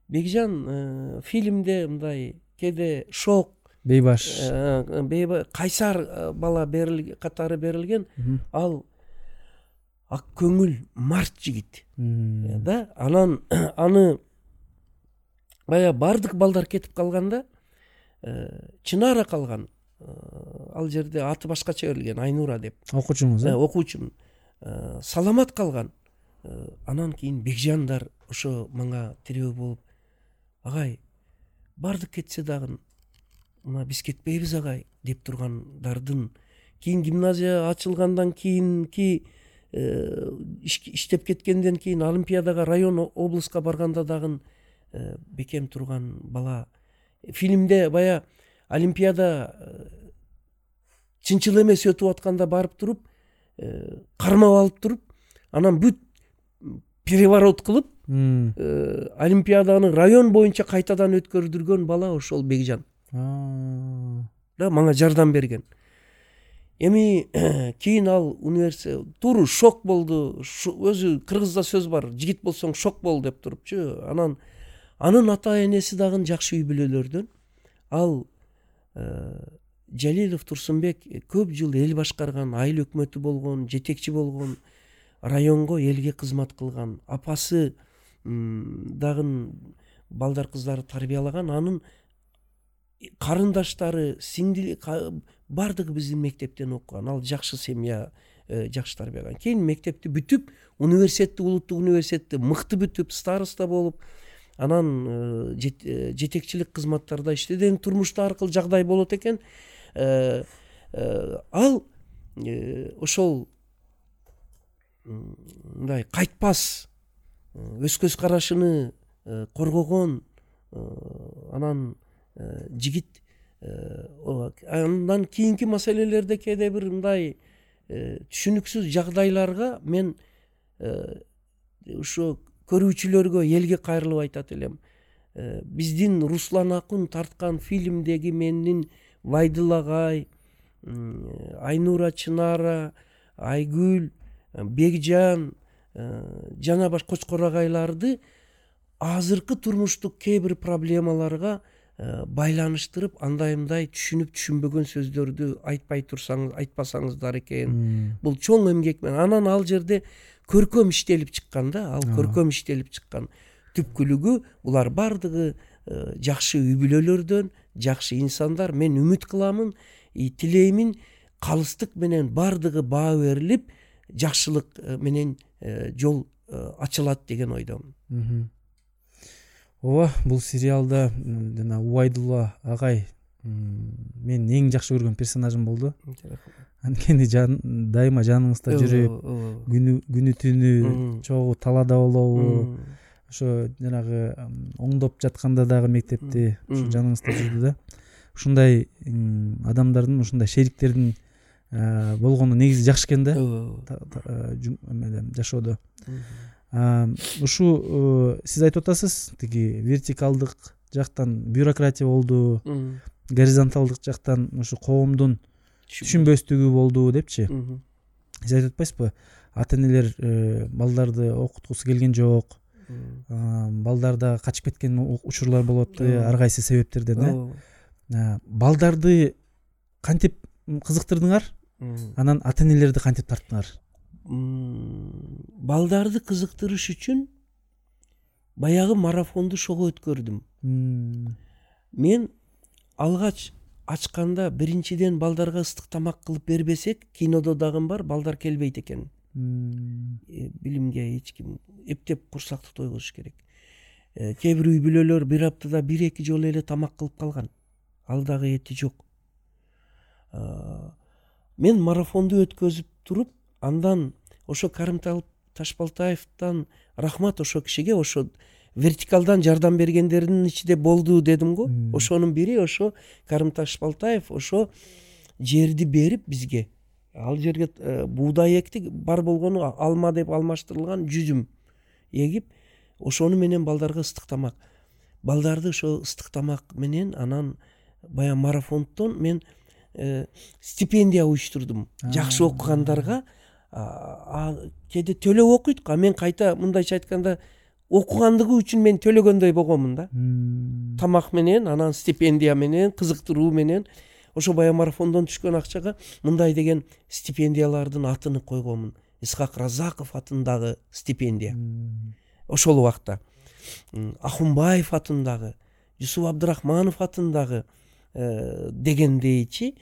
Бегжан фильмде мындай кеде шок, бейбаш, кайсар бала катары берилген, ал ак көңүл март жигит. Да, анан аны бая бардык балдар кетип калганда Чынара калган. Ал жерде аты башкача өрүлгөн, Айнура деп. Окуучумуз, э? Окуучум. Саламат калган. Анан кийин Бекжандар ошо мага тирөө болуп, агай, бардык кетсе дагы мына биз кетпейбиз агай деп тургандардын кийин гимназия ачылгандан кийинки иштеп кеткенден кийин олимпиадага, район, облуска барганда дагы бекем турган бала. Фильмде бая олимпиада чынчыл эмес өтүп атканда барып туруп кармап алып туруп, анан бүт переворот кылып олимпиаданы район боюнча кайтадан өткөрдүргөн бала ошол Бегжан. Да, мага жардам берген. Эми кийин ал университет туру шок болду. Өзү кыргызда сөз бар, жигит болсоң шок бол деп турупчу. Анан анын ата энеси дагы жакшы үй бүлөлөрдөн. Ал Жалилов Турсунбек көп жыл эл башкарган, айыл өкмөтү болгон, жетекчи болгон, районго, элге кызмат кылган. Апасы дагы балдар, кыздарды тарбиялаган. Анын карындаштары, сиңдили бардыгы биздин мектептен окуган. Ал жакшы семья, жакшы тарбиялаган. Кийин мектепти бүтүп, университетти, улуттук университетти мыкты бүтүп, староста болуп, анан жетекчилик кызматтарда иштеген, турмушта аркылуу жагдай болот экен. Ал ошол мындай кайтпас өз көз карашыны коргогон, анан жигит. Андан кийинки маселелерде кээде бир мындай түшүнүксүз жагдайларга мен ошо көрүүчүлөргө, элге кайрылып айтат элем. Биздин Руслан Акын тарткан фильмдеги менин Вайдалагай, Айнура, Чынара, Айгүл, Бегжан жана баш кочкорагайларды азыркы турмуштук кээ бир проблемаларга байланыштырып, андаймдай түшүнүп түшүнбөгөн сөздөрдү айтпай турсаңыз, айтпасаңыздар экен. Бул чоң эмгек менен. Анан ал жерде көркөм иштелип чыкканда, ал көркөм иштелип чыккан түпкүлүгү булар бардыгы жакшы үй бүлөлөрдөн, жакшы инсандар. Мен үмүт кыламын, тилеймин, калыстык менен бардыгы баа берилип, жакшылык менен жол ачылат деген ойдомун. Ооба, бул сериалда жана Уайдулла агай менин эң жакшы көргөн персонажым болду. Анткени дайыма жаныңызда жүрүп, күнү түнү чогуу талаада болобу. Ошо жанагы оңдоп жатканда дагы мектепти ушу жаныңызда жүрдү да. Ушундай адамдардын, ушундай шериктердин болгону негизи жакшы экен да. Жашоодо. Ушу сиз айтып атасыз, тиги вертикалдык жактан бюрократия болду, горизонталдык жактан ушу коомдун түшүнбөстүгү болду депчи. Сиз айтып атпайсызбы? Ата-энелер балдарды окуткусу келген жок. Балдарда качып кеткен учурлар болот, ар кайсы себептерден. Балдарды кантип кызыктырдыңар? Анан ата-энелерди кантип тарттыңар? Балдарды кызыктырыш үчүн баягы марафонду шого өткөрдүм. Мен алгач ачканда биринчиден балдарга ыстык тамак кылып бербесек, кинодо дагы бар, балдар келбейт экен. билимге эч ким эптеп курсактык тойгузуш керек. Кээ бир үй бүлөлөр бир аптада 1-2 жолу эле тамак кылып калган. Ал дагы эти жок. Мен марафонду өткөзүп туруп, андан ошо Карым Ташболтаевтан рахмат ошо кишиге, ошо вертикалдан жардам бергендердин ичинде болду дедим го. Ошонун бири ошо Карым Ташболтаев ошо жерди берип бизге. Ал жерге буудай эктик, бар болгону алма деп алмаштырылган жүзүм эгип, ошону менен балдарга ыстык тамак. Балдарды ошо ыстык тамак менен анан бая марафондон мен стипендия уюштурдум. Жакшы окугандарга кээде төлөп окуйт, а мен кайта мындайча айтканда окугандыгы үчүн мен төлөгөндөй болгомун да. Тамак менен, анан стипендия менен, кызыктыруу менен ошо бая марафондон түшкөн акчага мындай деген стипендиялардын атын койгомун. Исхак Разаков атындагы стипендия. Ошол убакта Ахунбаев атындагы, Жусуп Абдырахманов атындагы дегендейчи,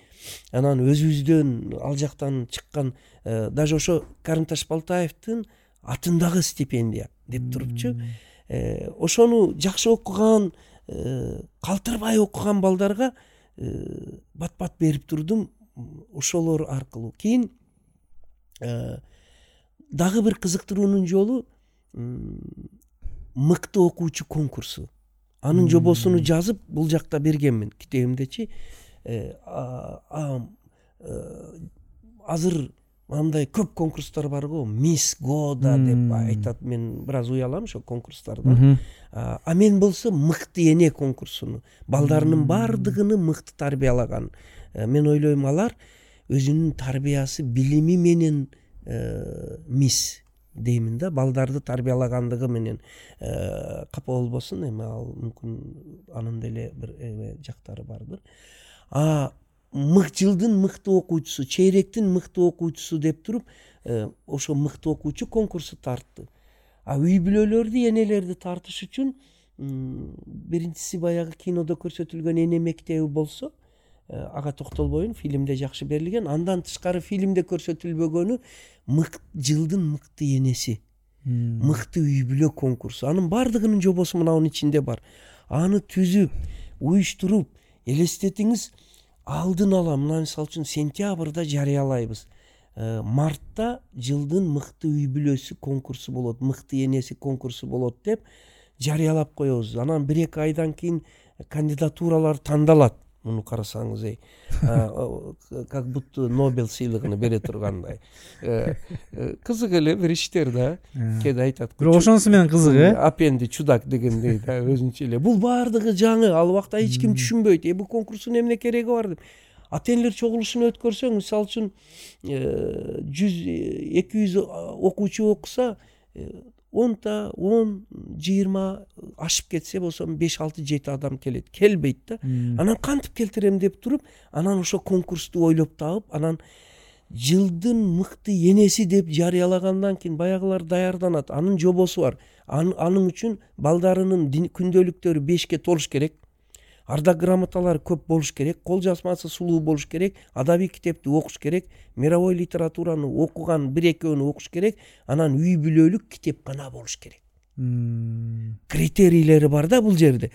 анан өзүбүздөн ал жактан чыккан даже ошо Карым Ташболтаевдин атындагы стипендия деп турупчу. Ошону жакшы окуган, калтырбай окуган балдарга бат-бат берип турдум ошолор аркылуу. Кийин дагы бир кызыктыруунун жолу мыкты окуучу конкурсу. Анын жобосуну жазып, бул жакта бергенмин китебимдечи. Азыр мындай көп конкурстар бар го, мисс года деп айтат, мен бираз уялам ошо конкурстардан. А мен болсо мыкты эне конкурсуну, балдарынын баардыгыны мыкты тарбиялаган. Мен ойлойм, алар өзүнүн тарбиясы, билими менен мисс деймин да, балдарды тарбиялагандыгы менен капа болбосун, эми ал мүмкүн анын деле бир жактары бардыр. Мыкчылдын мыкты окуучусу, чейректин мыкты окуучусу деп туруп, ошо мыкты окуучу конкурсу тартты. Үй бүлөлөрдү, энелерди тартыш үчүн биринчиси баягы кинодо көрсөтүлгөн эне мектеби болсо, ага токтолбойун, фильмде жакшы берилген. Андан тышкары фильмде көрсөтүлбөгөнү жылдын мыкты энеси, мыкты үй бүлө конкурсу. Анын баардыгынын жобосу мынанын ичинде бар. Аны түзүп, уюштуруп, элестетиңиз, алдын ала, мына мисалы үчүн сентябрда жарыялайбыз. Мартта жылдын мыкты үй бүлөсү конкурсу болот, мыкты энеси конкурсу болот деп жарыялап коебуз. Анан 1-2 айдан кийин кандидатуралар тандалат. Муну карасаңыз, как будто Нобел сыйлыгын бере тургандай. Кызык эле бир иштер да. Кеде айтат. Бирок ошонусу менен кызык, апенди чудак дегендей да, өзүнчө эле. Бул баардыгы жаңы, ал убакта эч ким түшүнбөйт. Бул конкурстун эмне кереги бар деп. Ата-энелер чогулушун өткөрсөң, мисалы үчүн 100-200 окуучу окуса, 10-та, 10, 20 ашып кетсе болсо 5-6-7 адам келет. Келбейт да. Анан кантип келтирем деп туруп, анан ошо конкурсту ойлоп таап, анан жылдын мыкты энеси деп жарыялагандан кийин баягылар даярданат. Анын жобосу бар. Анын үчүн балдарынын күндөлүктөрү 5ке толуш керек. Ардак грамоталары көп болуш керек, кол жазмасы сулуу болуш керек, адабий китепти окуш керек, мировой литератураны окуган 1-2 окуш керек, анан үй бүлөлүк китепкана болуш керек. Критерийлери бар да бул жерде.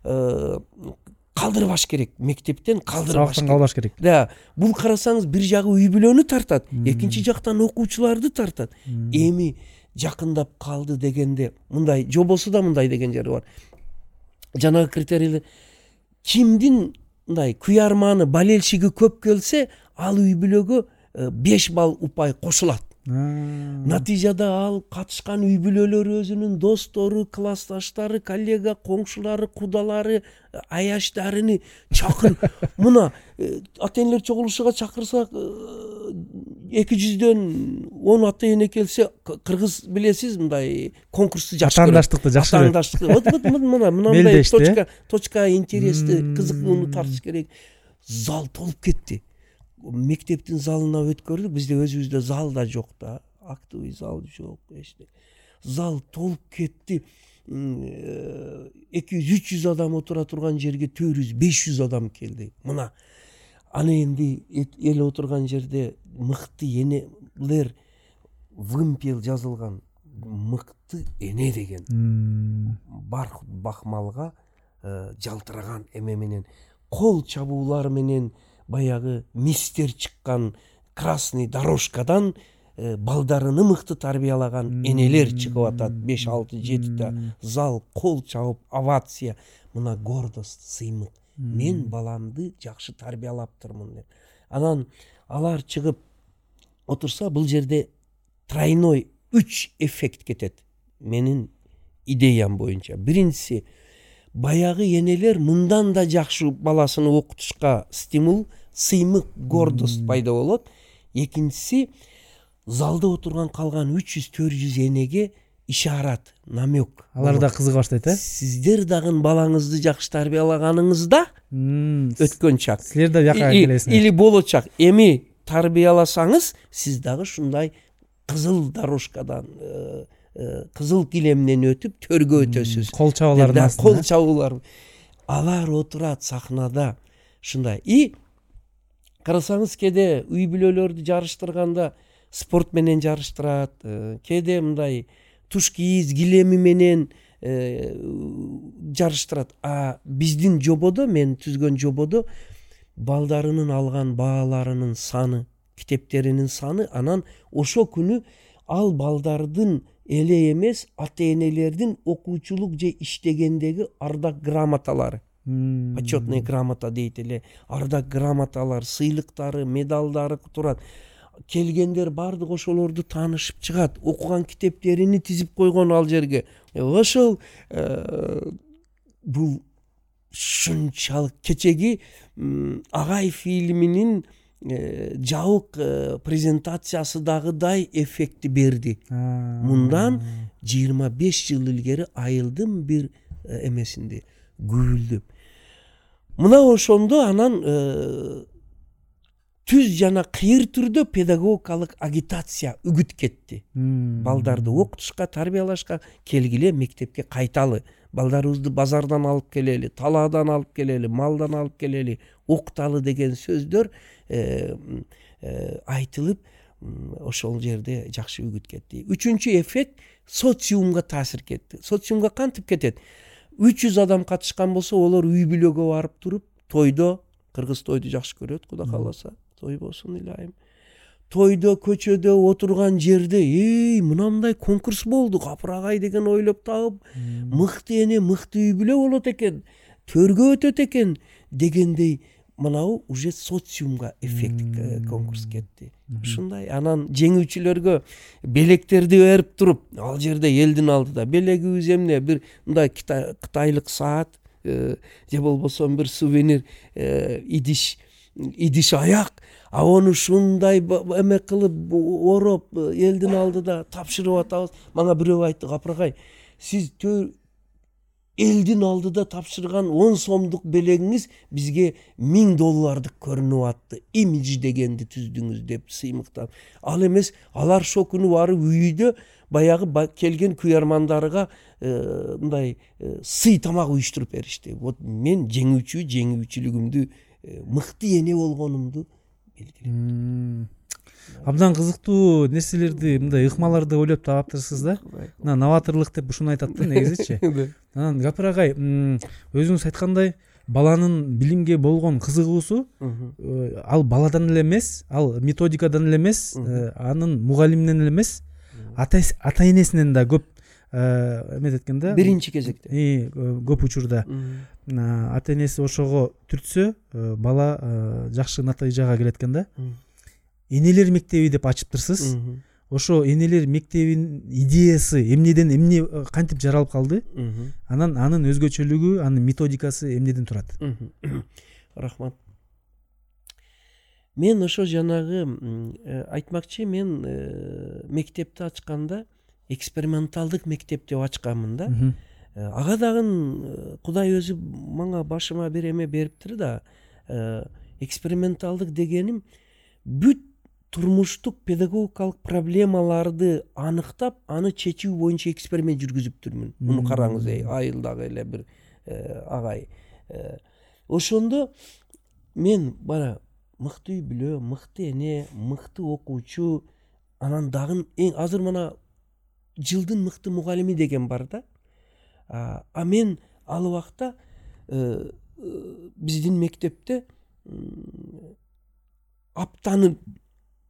Калдырбаш керек, мектептен калдырбаш керек. Да, бул карасаңыз бир жагы үй бүлөнү тартат, экинчи жактан окуучуларды тартат. Эми жакындап калды дегенде, мындай жобосу да мындай деген жери бар. Жанагы критерийлер кимдин мындай куярманы, балелшиги көп келсе, ал үй бүлөгө 5 балл упай кошулат. Натыйжада ал катышкан үй бүлөлөр өзүнүн достору, классташтары, коллега, коңшулары, кудалары, аяштарын чакыр. Мына ата-энелер чогулушуга чакырсак, 200дөн 10 ата-эне келсе, кыргыз билесиз, мындай конкурсту жакшы көрөт. Атаандаштыкты. Вот мындай точка интерести, кызыктууну тартыш керек. Зал толуп кетти. Мектептин залына өткөрдүк. Бизде өзүбүздө зал да жок да. Актовый зал жок, эчтеке. Зал толуп кетти. 200-300 адам отура турган жерге 400-500 адам келди. Мына аны энди эл отурган жерде мыкты энелер вымпел жазылған мықты эне деген бар бахмалға жалтыраған эме менен қол чабуулары менен баягы мистер чыккан красный дорожкадан балдарыны мыкты тарбиялаган энелер чыгып атат. 5-6-7 зал кол чабып овация. Мына гордость, сыймык. Мен баламды жакшы тарбиялаптырмын деп. Анан алар чыгып отурса, бул жерде тройной 3 эффект кетет. Менин идеям боюнча. Биринчиси, баягы энелер мындан да жакшы баласын окутушка стимул, сыймык, гордость пайда болот. Экинчиси, залда отырған қалған 300-400 энеге ишарат, намек. Алар да кызыга баштайт, э? Сиздер дагы балаңызды жакшы тарбиялаганыңызда өткөн чак. Силер да яка келесиңер. Или болочак эми тарбияласаңыз, сиз дагы шундай кызыл дорожкадан, кызыл килемден өтүп төргө өтөсүз. Кол чабуулардан. Кол чабуулар. Алар отурат сахнада шундай. И карасаңыз кеде үй бүлөлөрдү жарыштырганда спорт менен жарыштырат, кеде мындай туш кийиз килеми менен жарыштырат. А биздин жободо, мен түзгөн жободо балдарынын алган бааларынын саны, китептеринин саны, анан ошо күнү ал балдардын эле эмес, ата-энелердин окуучулук же иштегендеги ардак грамоталары, почётный грамота дейт эле, ардак грамоталар, сыйлыктары, медалдары турат. Келгендер бардык ошолорду таанышып чыгат, окуган китептерини тизип койгон ал жерге. Ошол бул шунчалык кечеги Агай фильминин жабык презентациясы дагыдай эффекти берди. Мындан 25 жыл илгери айылдын бир эмесинде күбүлдүп. Мына ошондо анан түз жана кыйыр түрдө педагогикалык агитация үгүт кетти. Балдарды окутушка, тарбиялашка, келгиле мектепке кайталы. Балдарыбызды базардан алып келели, талаадан алып келели, малдан алып келели, окуталы деген сөздөр айтылып, ошол жерде жакшы үгүт кетти. 3-чү эффект социумга таасир кетти. Социумга кантип кетет? 300 адам катышкан болсо, олар үй бүлөгө барып туруп, тойдо, кыргыз тойду жакшы көрөт, Кудай кааласа. Той болсун илайым. Тойдо көчөдө отурган жерде, эй, мынандай конкурс болду, Гапырагай деген ойлоп тагып, мыкты эне, мыкты үй бүлө болот экен, төргө өтөт экен дегендей, мынау уже социумга эффект конкурс кетти. Ушундай анан жеңүүчүлөргө белектерди берип туруп, ал жерде элдин алдында белегибиз эмне, бир мындай кытайлык саат же болбосо бир сувенир идиш аяк, а оны шундай эме кылып ороп элдин алдында тапшырып атабыз. Мага бирөө айтты, Гапырагай, сиз элдин алдында тапшырган 10 сомдук белегиңиз бизге 1000 доллардык көрүнүп атты. Имидж дегенди түздүңүз деп сыймыктап. Ал эмес, алар шо күнү барып үйдө баягы келген куярмандарга мындай сый тамак уюштуруп беришти. Вот мен жеңүүчү, жеңүүчүлүгүмдү, мыкты эне болгонумду белгилеп. Абдан кызыктуу нерселерди, мындай ыкмаларды ойлоп таптырсыз да? Мына новаторлук деп ушуну айтат да негизичи. Анан Гапыр агай, өзүңүз айткандай, баланын билимге болгон кызыгуусу ал баладан эле эмес, ал методикадан эле эмес, анын мугалимден эле эмес, ата-энесинен да көп эмес эткен да. Биринчи кезекте. Көп учурда ата-энеси ошого түртсө, бала жакшы натыйжага келет экен да. Энелер мектеби деп ачыптырсыз. Ошо энелер мектебинин идеясы эмнеден эмне, кантип жаралып калды? Анан анын өзгөчөлүгү, анын методикасы эмнеден турат? Рахмат. Мен ошо жанагы айтмакчы, мен мектепти ачканда эксперименталдык мектеп деп ачканмын да. Ага дагы Кудай өзү мага башыма бир эме бериптир да. Эксперименталдык дегеним бүт турмуштук педагогикалык проблемаларды аныктап, аны чечүү боюнча эксперимент жүргүзүптүрмүн. Муну караңыз, айылдагы эле бир агай. Ошондо мен бара мыкты үй бүлө, мыкты эне, мыкты окуучу анан дагы эң азыр мына жылдын мыкты мугалими деген бар да. А мен ал убакта биздин мектепте аптаны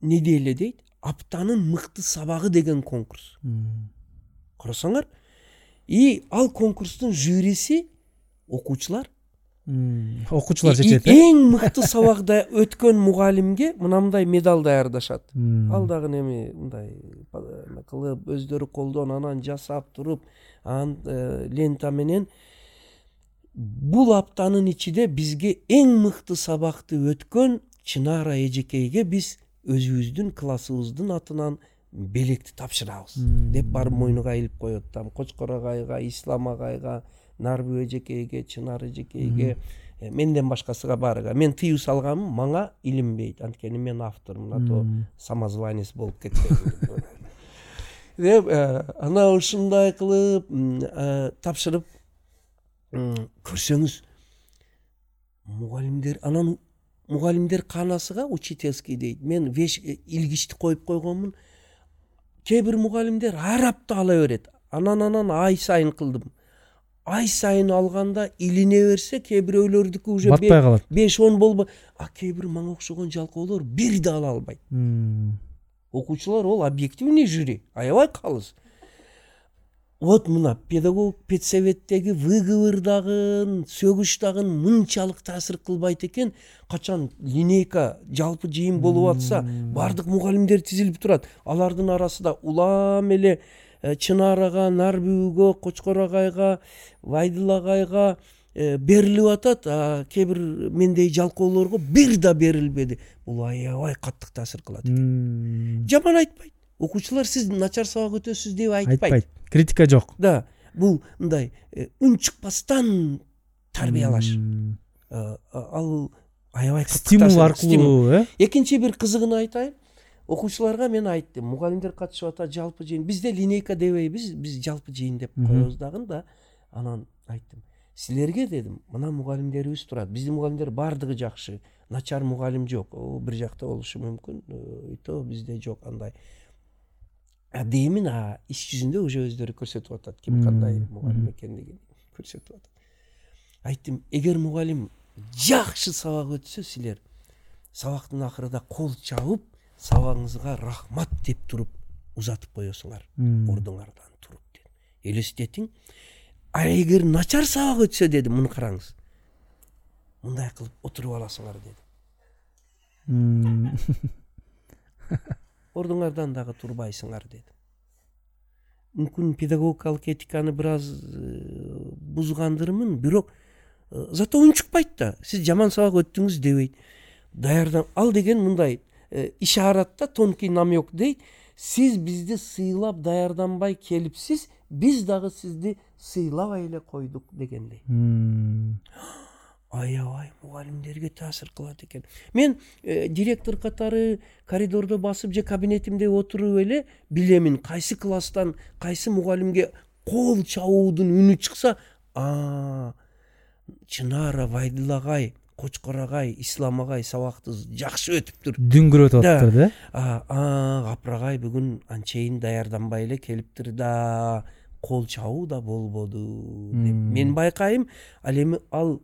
неделе дейт, аптанын мыкты сабагы деген конкурс. Карасаңар, и ал конкурстун жюриси окуучулар. Окуучулар чечет. Эң мыкты сабакта өткөн мугалимге мындай медаль даярдашат. Ал дагы эми мындай кылып, өздөрү колдон анан жасап туруп, анан лента менен бул аптанын ичинде бизге эң мыкты сабакты өткөн Чынара эжекейге биз өзүбүздүн классыбыздын атынан белекти тапшырабыз деп бар мойнуга илип коет. Там Кочкорагайга, Ислам агайга, Нарбы эжекейге, Чынара эжекейге, менден башкасыга барыга. Мен тыюу салганым мага илинбейт, анткени мен автормун, а то самозванец болуп кетпейм деп ана ушундай кылып тапшырып көрсөңүз, мугалимдер анан мугалимдер канасыга учительский дейт. Мен веш илгичти коюп койгонмун. Кээ бир мугалимдер арапты ала берет. Анан ай сайын кылдым. Ай сайын алганда илине берсе, кээ бирөөлөрдүкү уже 5-10 болбой, а кээ бир мага окшогон жалкоолор бир да ала албайт. Окуучулар ол объективный жюри, аябай калыс. Вот мына педагог педсоветтеги выговордагын, сөгүштагын мынчалык таасир кылбайт экен. Качан линейка жалпы жыйын болуп атса, бардык мугалимдер тизилип турат. Алардын арасында улам эле Чынарага, Нарбүүгө, Кочкорагайга, Вайдалагайга берилип атат, а кээ бир мендей жалкоолорго бир да берилбеди. Бул аябай каттык таасир кылат экен. Жаман айтпайт. Окуучулар сиз начар сабак өтөсүз деп айтпайт. Критика жок. Да, бул мындай үн чыкпастан тарбиялаш. Ал аябай стимул аркылуу, э? Экинчи бир кызыгын айтайын. Окуучуларга мен айттым, мугалимдер катышып ата жалпы жыйын. Бизде линейка дебейбиз, биз жалпы жыйын деп коебуз дагы да. Анан айттым, силерге дедим, мына мугалимдерибиз турат. Биздин мугалимдер бардыгы жакшы, начар мугалим жок. О, бир жакта болушу мүмкүн, и то бизде жок андай. Деймин, а иш жүзүндө уже өздөрү көрсөтүп атат, ким кандай мугалим экендигин көрсөтүп атат. Айттым, эгер мугалим жакшы сабак өтсө, силер сабактын акырында кол чабып, сабагыңызга рахмат деп туруп узатып коесуңар, ордуңардан туруп деп. Элестетиң. А эгер начар сабак өтсө, дедим, муну караңыз. Мындай кылып отуруп аласыңар, дедим. Ордуңардан дагы турбайсыңар, деди. Мүмкүн педагогикалык этиканы бираз бузгандырмын, бирок зато унчукпайт да. Сиз жаман сабак өттүңүз дебейт. Даярдан ал деген мындай ишаратта тонкий намек дейт. Сиз бизди сыйлап даярданбай келипсиз, биз дагы сизди сыйлабай эле койдук дегендей. Аябай мугалимдерге таасир кылат экен. Мен директор катары коридордо басып же кабинетимде отуруп эле билемин, кайсы класстан кайсы мугалимге кол чабуудун үнү чыкса, Чынара, Вайдалагай, Кочкорагай, Ислам агай сабакты жакшы өтүптүр, дүңгүрөтүп атыптыр да. Гапырагай бүгүн анчейин даярданбай эле келиптир да, кол чабуу да болбоду деп мен байкайм. Ал эми ал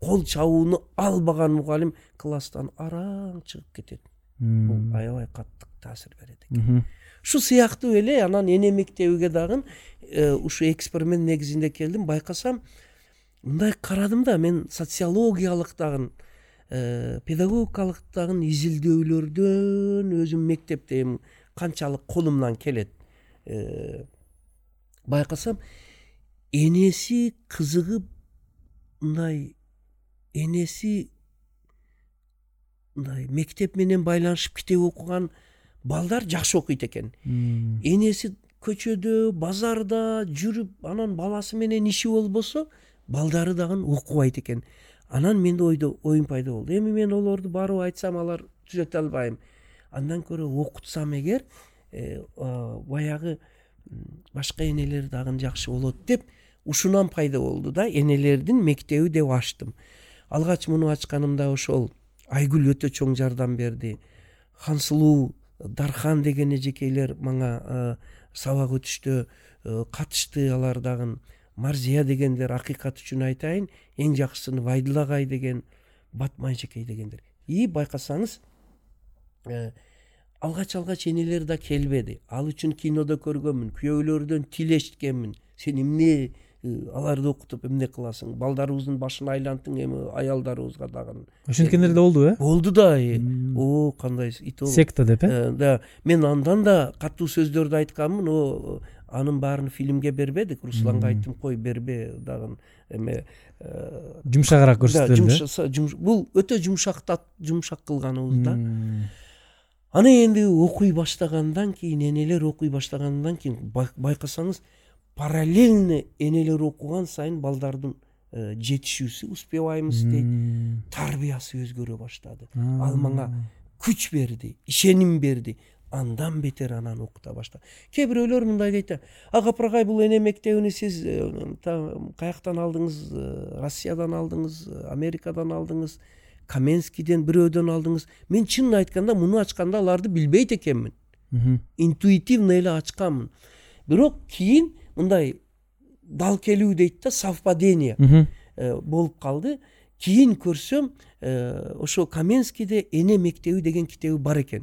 кол чабууну албаган мугалим класстан араң чыгып кетет. Бул аябай каттык таасир берет экен. Ушу сыяктуу эле анан эне мектебиге дагы ушу эксперимент негизинде келдим. Байкасам, мындай карадым да, мен социологиялык дагы, педагогикалык дагы изилдөөлөрдөн өзүм мектепте канчалык колумдан келет. Байкасам, энеси кызыгып мындай мектеп менен байланышып китеп окуган балдар жакшы окуйт экен. Энеси көчөдө, базарда жүрүп, анан баласы менен иши болбосо, балдары дагы окубайт экен. Анан менде оюм пайда болду. Эми мен олорду барып айтсам, алар түзөтө албайм. Андан көрө окутсам эгер, баягы башка энелер дагы жакшы болот деп, ушунан пайда болду да, энелердин мектеби деп ачтым. Алгач муну ачканымда ошол Айгүл өтө чоң жардам берди. Хансулу Дархан деген эжекейлер маңа сабак өтүштө катышты, алар дагы Марзия дегендер акыйкат үчүн айтайын, эң жакшысын Вайдалагай деген, Батмай эжекей дегендер. И байкасаңыз, алгач-алгач энелер да келбеди. Ал үчүн кинодо көргөнмүн, күйөөлөрдөн тилешткенмин. Сен эмне аларды окутуп эмне кыласың? Балдарыбыздын башын айлантың, эми аялдарыбызга дагы. Ошенткендер да болду, э? Болду да. О, кандай итол. Секта деп, э? Да. Мен андан да катуу сөздөрдү айтканмын. О, анын баарын фильмге бербедик. Русланга айттым, кой бербе дагы эме жумшагыраак көрсөтөлдү. Бул өтө жумшак кылганыбыз да. Аны энди окуй баштагандан кийин, энелер окуй баштагандан кийин байкасаңыз, параллельно энелер окуган сайын балдардын жетишүүсү, успеваемости дейт, тарбиясы өзгөрө баштады. Ал мага күч берди, ишеним берди. Андан бетер анан окута баштады. Кээ бирөөлөр мындай дейт: "Ага Прагай, бул эне мектебини сиз каяктан алдыңыз? Россиядан алдыңыз, Америкадан алдыңыз, Коменскийден, бирөөдөн алдыңыз?" Мен чынын айтканда муну ачканда аларды билбейт экенмин. Интуитивно эле ачканмын. Бирок кийин мындай дал келүү дейт да, совпадение болуп калды. Кийин көрсөм, ошо Коменскийде эне мектеби деген китеби бар экен.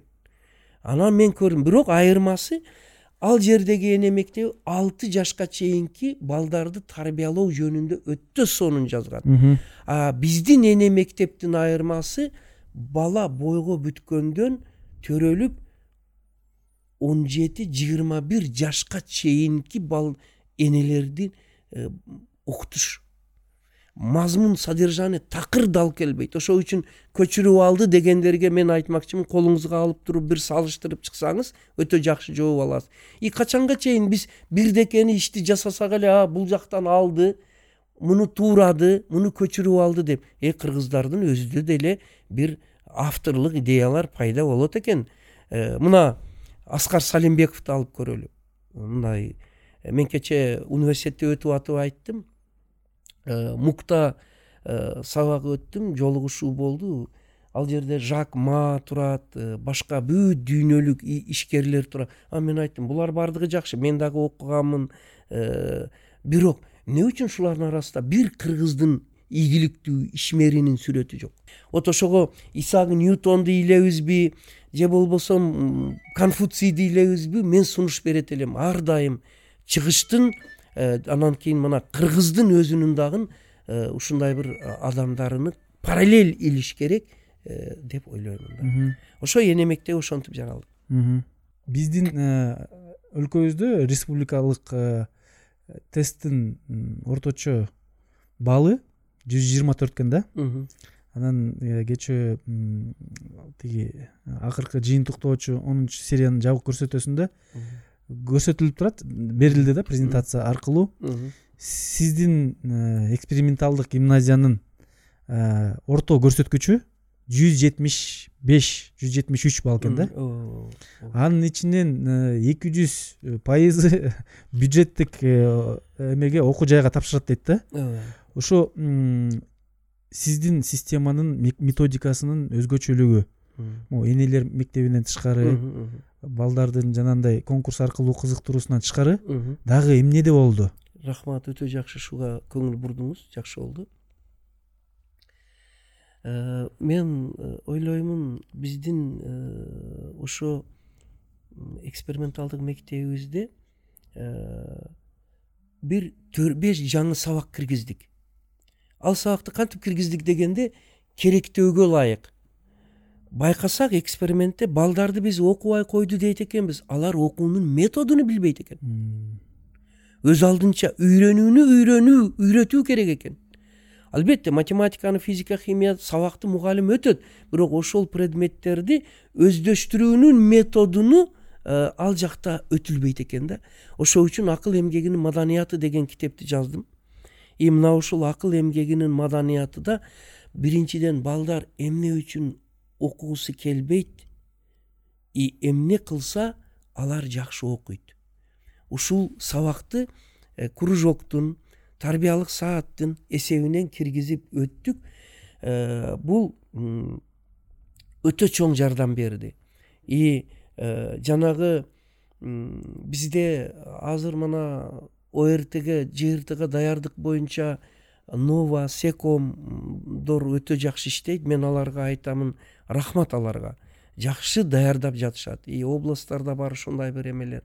Анан мен көрдүм, бирок айырмасы, ал жердеги эне мектеби 6 жашка чейинки балдарды тарбиялоо жөнүндө өтө сонун жазган. А биздин эне мектептин айырмасы, бала бойго бүткөндөн төрөлүп 17-21 жашка чейинки бал энелерди окутуш. Мазмун содержание такыр дал келбейт. Ошол үчүн көчүрүп алды дегендерге мен айтмакчымын, колуңузга алып туруп бир салыштырып чыксаңыз, өтө жакшы жооп аласыз. И качанга чейин биз бирдекени ишти жасасак эле, а бул жактан алды, муну туурады, муну көчүрүп алды деп, кыргыздардын өзүндө деле бир авторлук идеялар пайда болот экен. Мына Аскар Салимбековду алып көрөлү. Мындай мен кече университетте өтүп атып айттым. Мукта сабак өттүм, жолугушуу болду. Ал жерде Жак Ма турат, башка бүт дүйнөлүк ишкерлер турат. А мен айттым, булар бардыгы жакшы, мен дагы окуганмын. Бирок эмне үчүн шулардын арасында бир кыргыздын ийгиликтүү ишмеринин сүрөтү жок? Вот ошого Исак Ньютонду илебизби, же болбосо Конфуцийди илебизби? Мен сунуш берет элем, ар дайым чыгыштын, анан кийин мына кыргыздын өзүнүн дагы ушундай бир адамдарыны параллель илиш керек деп ойлоймун. Ошо эне мектеби ошонтип жаралды. Биздин өлкөбүздө республикалык тесттин орточо балы 124 экен да. Анан кечээ тиги акыркы жыйынтыктоочу 10-чу сериянын жабык көрсөтүүсүндө көрсөтүлүп турат, берилди да, презентация аркылуу. Сиздин эксперименталдык гимназиянын орто көрсөткүчү 175-173 балл экен да. Анын ичинен 200% бюджеттик эмеге, окуу жайга тапшырат дейт да. Ошо сиздин системанын методикасынын өзгөчөлүгү, энелер мектебинен тышкары, балдардын жанагындай конкурс аркылуу кызыктыруусунан тышкары дагы эмнеде болду? Рахмат, өтө жакшы, шуга көңүл бурдуңуз, жакшы болду. Мен ойлоймун, биздин ошо эксперименталдык мектебибизде бир 4-5 жаңы сабак киргиздик. Ал сабакты кантип киргиздик дегенде, керектөөгө ылайык. Байкасак, экспериментте балдарды биз окубай койду дейт экенбиз. Алар окуунун методуну билбейт экен. Өз алдынча үйрөнүүнү үйрөтүү керек экен. Албетте математиканы, физика, химия сабакты мугалим өтөт, бирок ошол предметтерди өздөштүрүүнүн методуну ал жакта өтүлбөйт экен да. Ошол үчүн акыл эмгегинин маданияты деген китепти жаздым. И мына ушул акыл эмгегинин маданиятында биринчиден балдар эмне үчүн окуусу келбейт, и эмне кылса алар жакшы окуйт. Ушул сабакты кружоктун, тарбиялык сааттын эсебинен киргизип өттүк. Бул өтө чоң жардам берди. И жанагы бизде азыр мына ОРТге, ЖРТге даярдык боюнча Нова, Секомдор өтө жакшы иштейт. Мен аларга айтамын, рахмат аларга. Жакшы даярдап жатышат. И областтарда бар ушундай бир эмелер.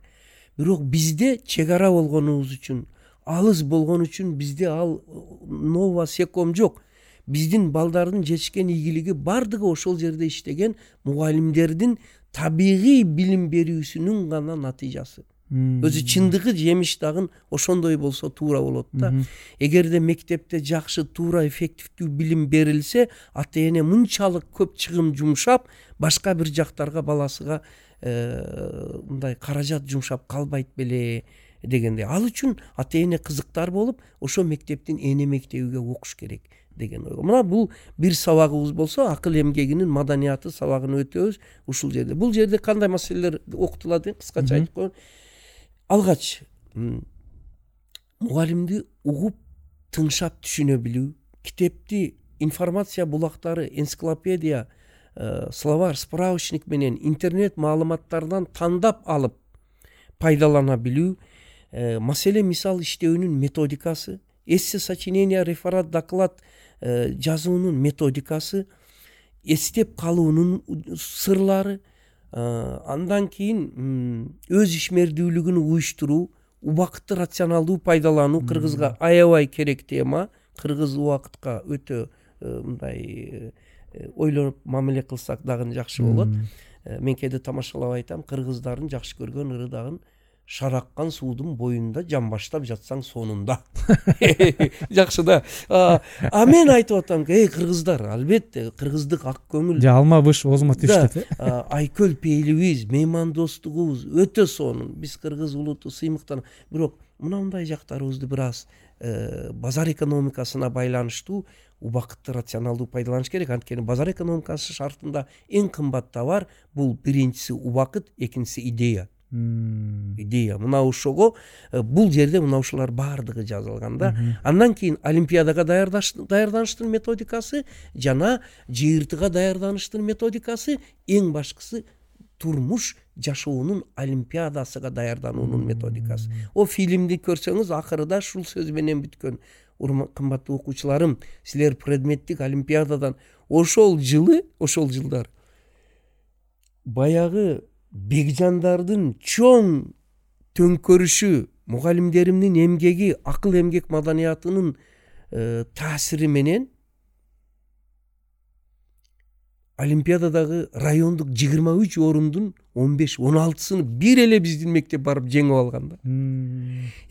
Бирок бизде чегара болгонубуз үчүн, алыс болгон үчүн бизде ал Нова, Секом жок. Биздин балдардын жетишкен ийгилиги бардыгы ошол жерде иштеген мугалимдердин табигый билим берүүсүнүн гана натыйжасы. Өзү чындыгы жемиш дагы ошондой болсо туура болот да. Эгерде мектепте жакшы, туура, эффективдүү билим берилсе, ата-эне мынчалык көп чыгым жумшап, башка бир жактарга баласыга мындай каражат жумшап калбайт беле дегенде. Ал үчүн ата-эне кызыктар болуп, ошо мектептин эне мектебиге окуш керек деген ой. Мына бул бир сабагыбыз болсо, акыл эмгегинин маданияты сабагын өтөбүз ушул жерде. Бул жерде кандай маселелер окутулат, кыскача айтып коеюн. Алгач мугалимди угуп, тыңшап түшүнө билүү, китепти, информация булактары, энциклопедия, словарь, справочник менен интернет маалыматтардан тандап алып пайдалана билүү, маселе мисал иштөөнүн методикасы, эссе, сочинение, реферат, доклад жазуунун методикасы, эстеп калуунун сырлары, андан кийин өз ишмердүүлүгүн уюштуруу, убакытты рационалдуу пайдалануу кыргызга аябай керек тема. Кыргыз убакытка өтө мындай ойлонуп мамиле кылсак дагы жакшы болот. Мен кээде тамашалап айтам, кыргыздардын жакшы көргөн ыры дагы шараккан суудун боюнда жамбаштап жатсаң сонунда. Жакшы да. А мен айтып атам, эй кыргыздар, албетте кыргыздык ак көңүл. Же алма быш озма тиштет. Айкөл пейилибиз, меймандостугубуз өтө сонун. Биз кыргыз улуту сыймыктан, бирок мындай жактарыбызды бир аз базар экономикасына байланыштуу убакытты рационалдуу пайдаланыш керек. Анткени базар экономикасы шартында эң кымбат товар бул, биринчиси убакыт, экинчиси идея. Идея. Мына ошого бул жерде мына ушулар баардыгы жазылган да. Андан кийин олимпиадага даярданыштын методикасы жана ЖРТга даярданыштын методикасы, эң башкысы турмуш жашоонун олимпиадасына даярдануунун методикасы. О фильмди көрсөңүз, акырында ушул сөз менен бүткөн. Кымбаттуу окуучуларым, силер предметтик олимпиададан ошол жылы, ошол жылдар баягы Бегжандардын чоң төңкөрүшү, мугалимдеримдин эмгеги, акыл эмгек маданиятынын таасири менен олимпиададагы райондук 23 орундун 15-16сын бир эле биздин мектеп барып жеңип алганда.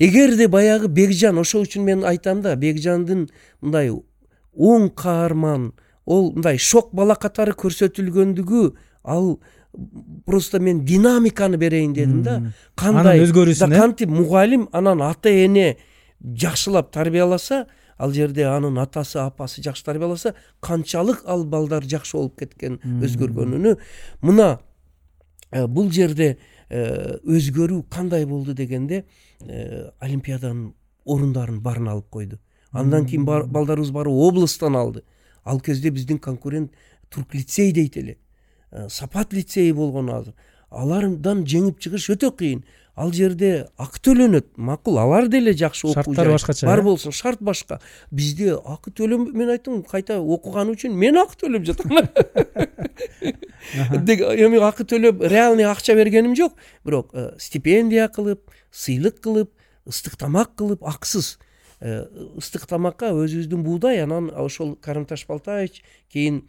Эгерде баягы Бегжан, ошол үчүн мен айтам да, Бегжандын мындай оң каарман, ол мындай шок бала катары көрсөтүлгөндүгү, ал просто мен динамиканы берейин дедим да. Кандай кантип мугалим анан ата-эне жакшылап тарбияласа, ал жерде анын атасы, апасы жакшы тарбияласа, канчалык ал балдар жакшы болуп кеткен, өзгөргөнүнү. Мына бул жерде өзгөрүү кандай болду дегенде, олимпиаданын орундарын барын алып койду. Андан кийин балдарыбыз бары областтан алды. Ал кезде биздин конкурент Турк лицей дейт эле, Сапат лицейи болгон азыр. Алардан жеңип чыгыш өтө кыйын. Ал жерде акы төлөнөт. Макул, алар деле жакшы окуу жай. Бар болсун, шарт башка. Бизде акы төлөм, мен айттым, кайта окуган үчүн мен акы төлөп жатам. Эми акы төлөп, реальный акча бергеним жок. Бирок стипендия кылып, сыйлык кылып, ыстык тамак кылып, акысыз. Ыстык тамакка өзүбүздүн буудай, анан ошол Карым Ташболтаевич, кийин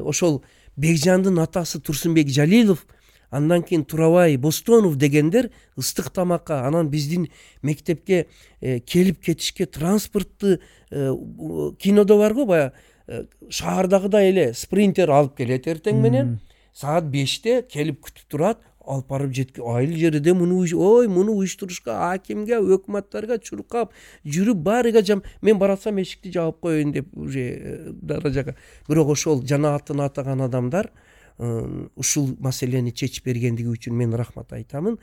ошол Бегжандын атасы Турсунбек, Жалилов, андан кийин Турабай, Бостонов дегендер ыстык тамакка, анан биздин мектепке келип кетишке транспортты, кинодо барго бая шаардагыдай эле спринтер алып келет эртең менен, саат 5-те келип күтүп турат, алып барып жеткен. Айыл жерде муну уюштурушка, акимге, өкматтарга чуркап жүрүп, барыга жам, мен баратсам эшикти жаап коеюн деп уже даражага. Бирок ошол жана атын атаган адамдар ушул маселени чечип бергендиги үчүн мен рахмат айтамын.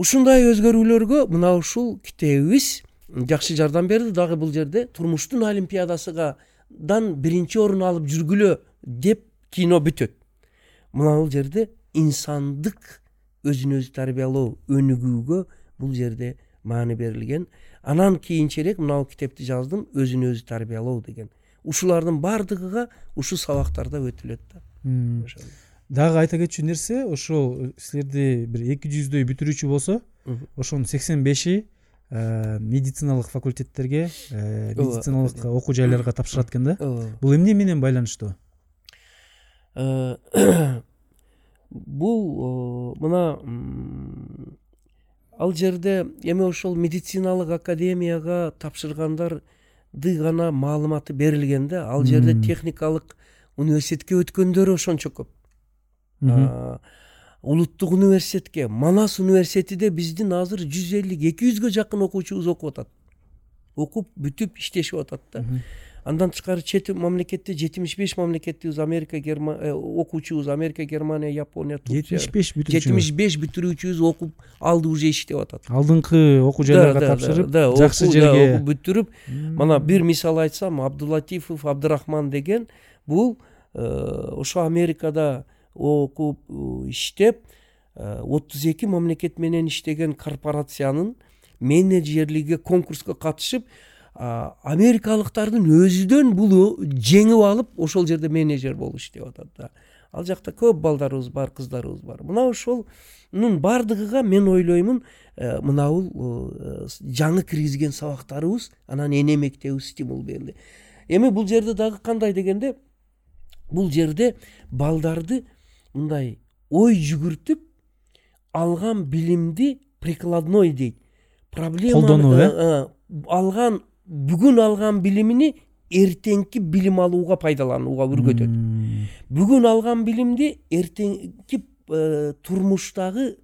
Ушундай өзгөрүүлөргө мына ушул китебибиз жакшы жардам берди. Дагы бул жерде турмуштун олимпиадасыдан биринчи орун алып жүргүлө деп кино бүтөт. Мына бул жерде инсандык өзүн өзү тарбиялоо өнүгүүгө бул жерде маани берилген. Анан кийинчерээк мына китепти жаздым, өзүн өзү тарбиялоо деген. Ушулардын баардыгыга ушу сабактарда өтүлөт да. Дагы айта кетчү нерсе, ошол силерде бир 200дөй бүтүрүүчү болсо, ошонун 85-и медициналык факультеттерге, медициналык окуу жайларга тапшырат экен да. Бул эмне менен байланыштуу? Бул мына ал жерде эми ошол медициналык академияга тапшыргандарды гана маалыматы берилген да. Ал жерде техникалык университетке өткөндөр ошончо көп. Улуттук университетке, Манас университетинде биздин азыр 150-200гө жакын окуучубуз окуп атат. Окуп бүтүп иштешип атат да. Андан тышкары чет мамлекетте 75 мамлекеттебиз, Америка, Германия окуучубуз, Америка, Германия, Япония, Турция. 75 бүтүрүүчүбүз окуп алды уже иштеп атат. Алдыңкы окуу жайларга тапшырып, жакшы жерге бүтүрүп, мына бир мисал айтсам, Абдулатифов, Абдырахман деген бул ошо Америкада окуп иштеп 32 мамлекет менен иштеген корпорациянын менеджерлиги конкурска катышып, америкалыктардын өзүдөн бул жеңип алып ошол жерде менеджер болуп иштеп атат да. Ал жакта көп балдарыбыз бар, кыздарыбыз бар. Мына ошолнун баардыгыга мен ойлоймун, мынабул жаңы киргизген сабактарыбыз, анан эне мектебибиз стимул берди. Эми бул жерде дагы кандай дегенде, бул жерде балдарды мындай ой жүгүртүп, алган билимди прикладной дейт. Проблеманы алган, бүгүн алган билимини эртеңки билим алууга пайдаланууга үргөтөт. Бүгүн алган билимди эртеңки турмуштагы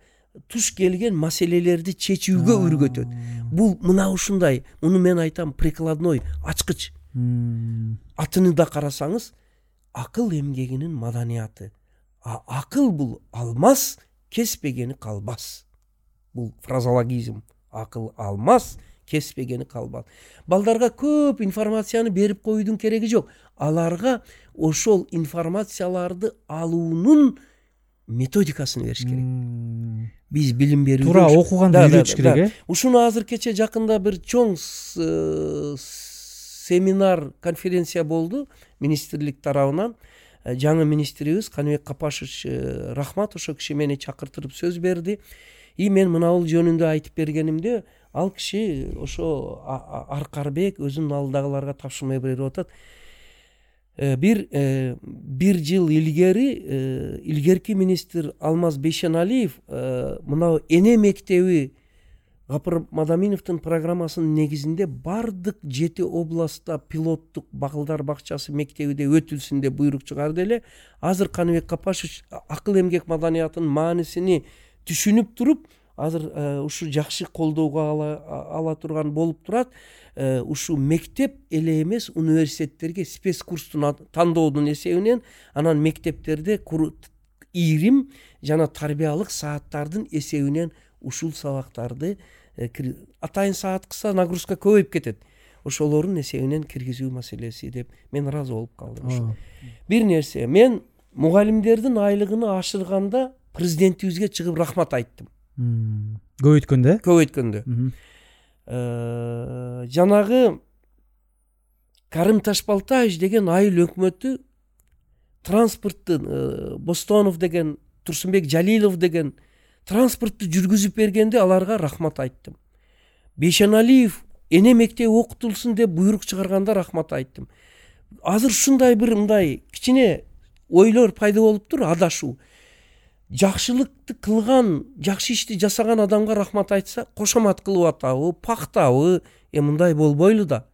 туш келген маселелерди чечүүгө үргөтөт. Бул мына ушундай, муну мен айтам, прикладной ачкыч. Атыны да карасаңыз, акыл эмгегинин маданияты. Акыл бул алмаз, кеспегени калбас. Бул фразологизм. Акыл алмаз, кеспегени калбас. Балдарга көп информацияны берип коюудун кереги жок. Аларга ошол информацияларды алуунун методикасын бериш керек. Биз билим берүү туура окуганды үйрөтүш керек. Ушуну азыр кече жакында бир чоң семинар, конференция болду министрлик тарабынан. Жаңы министрибиз Каныбек Капашевич Рахмат ошо киши мени чакыртып сөз берди. И мен мынабул жөнүндө айтып бергенимде, ал киши ошо Аркарбек өзүнүн алдагыларга тапшырма берип атат. Бир жыл илгери илгерки министр Алмаз Бейшеналиев мына эне мектеби Гапыр Мадаминовдун программасынын негизинде бардык 7 областта пилоттук балдар бакчасы мектебинде өтүлсүн деп буйрук чыгарды эле. Азыр Каныбек Капашевич акыл эмгек маданиятынын маанисин түшүнүп туруп, азыр ушу жакшы колдоого ала турган болуп турат. Ушу мектеп эле эмес, университеттерге спецкурстун тандоодун эсебинен, анан мектептерде ийрим жана тарбиялык сааттардын эсебинен ушул сабактарды атайын саат кыса нагрузка көбөйүп кетет. Ошолордун эсебинен киргизүү маселеси деп мен ыраазы болуп калдым. Бир нерсе, мен мугалимдердин айлыгын ашырганда президентибизге чыгып рахмат айттым. Көбөйткөндө? Көбөйткөндө. Жанагы Карым Ташболтаев деген айыл өкмөтү транспорттун, Бостонов деген, Турсунбек, Жалилов деген транспортту жүргүзүп бергенде аларга рахмат айттым. Бейшеналиев эне мектеби окутулсун деп буйрук чыгарганда рахмат айттым. Азыр ушундай бир мындай кичине ойлор пайда болуптур, адашуу. Жакшылыкты кылган, жакшы ишти жасаган адамга рахмат айтса, кошомат кылып атабы, пактабы, мындай болбойлу да.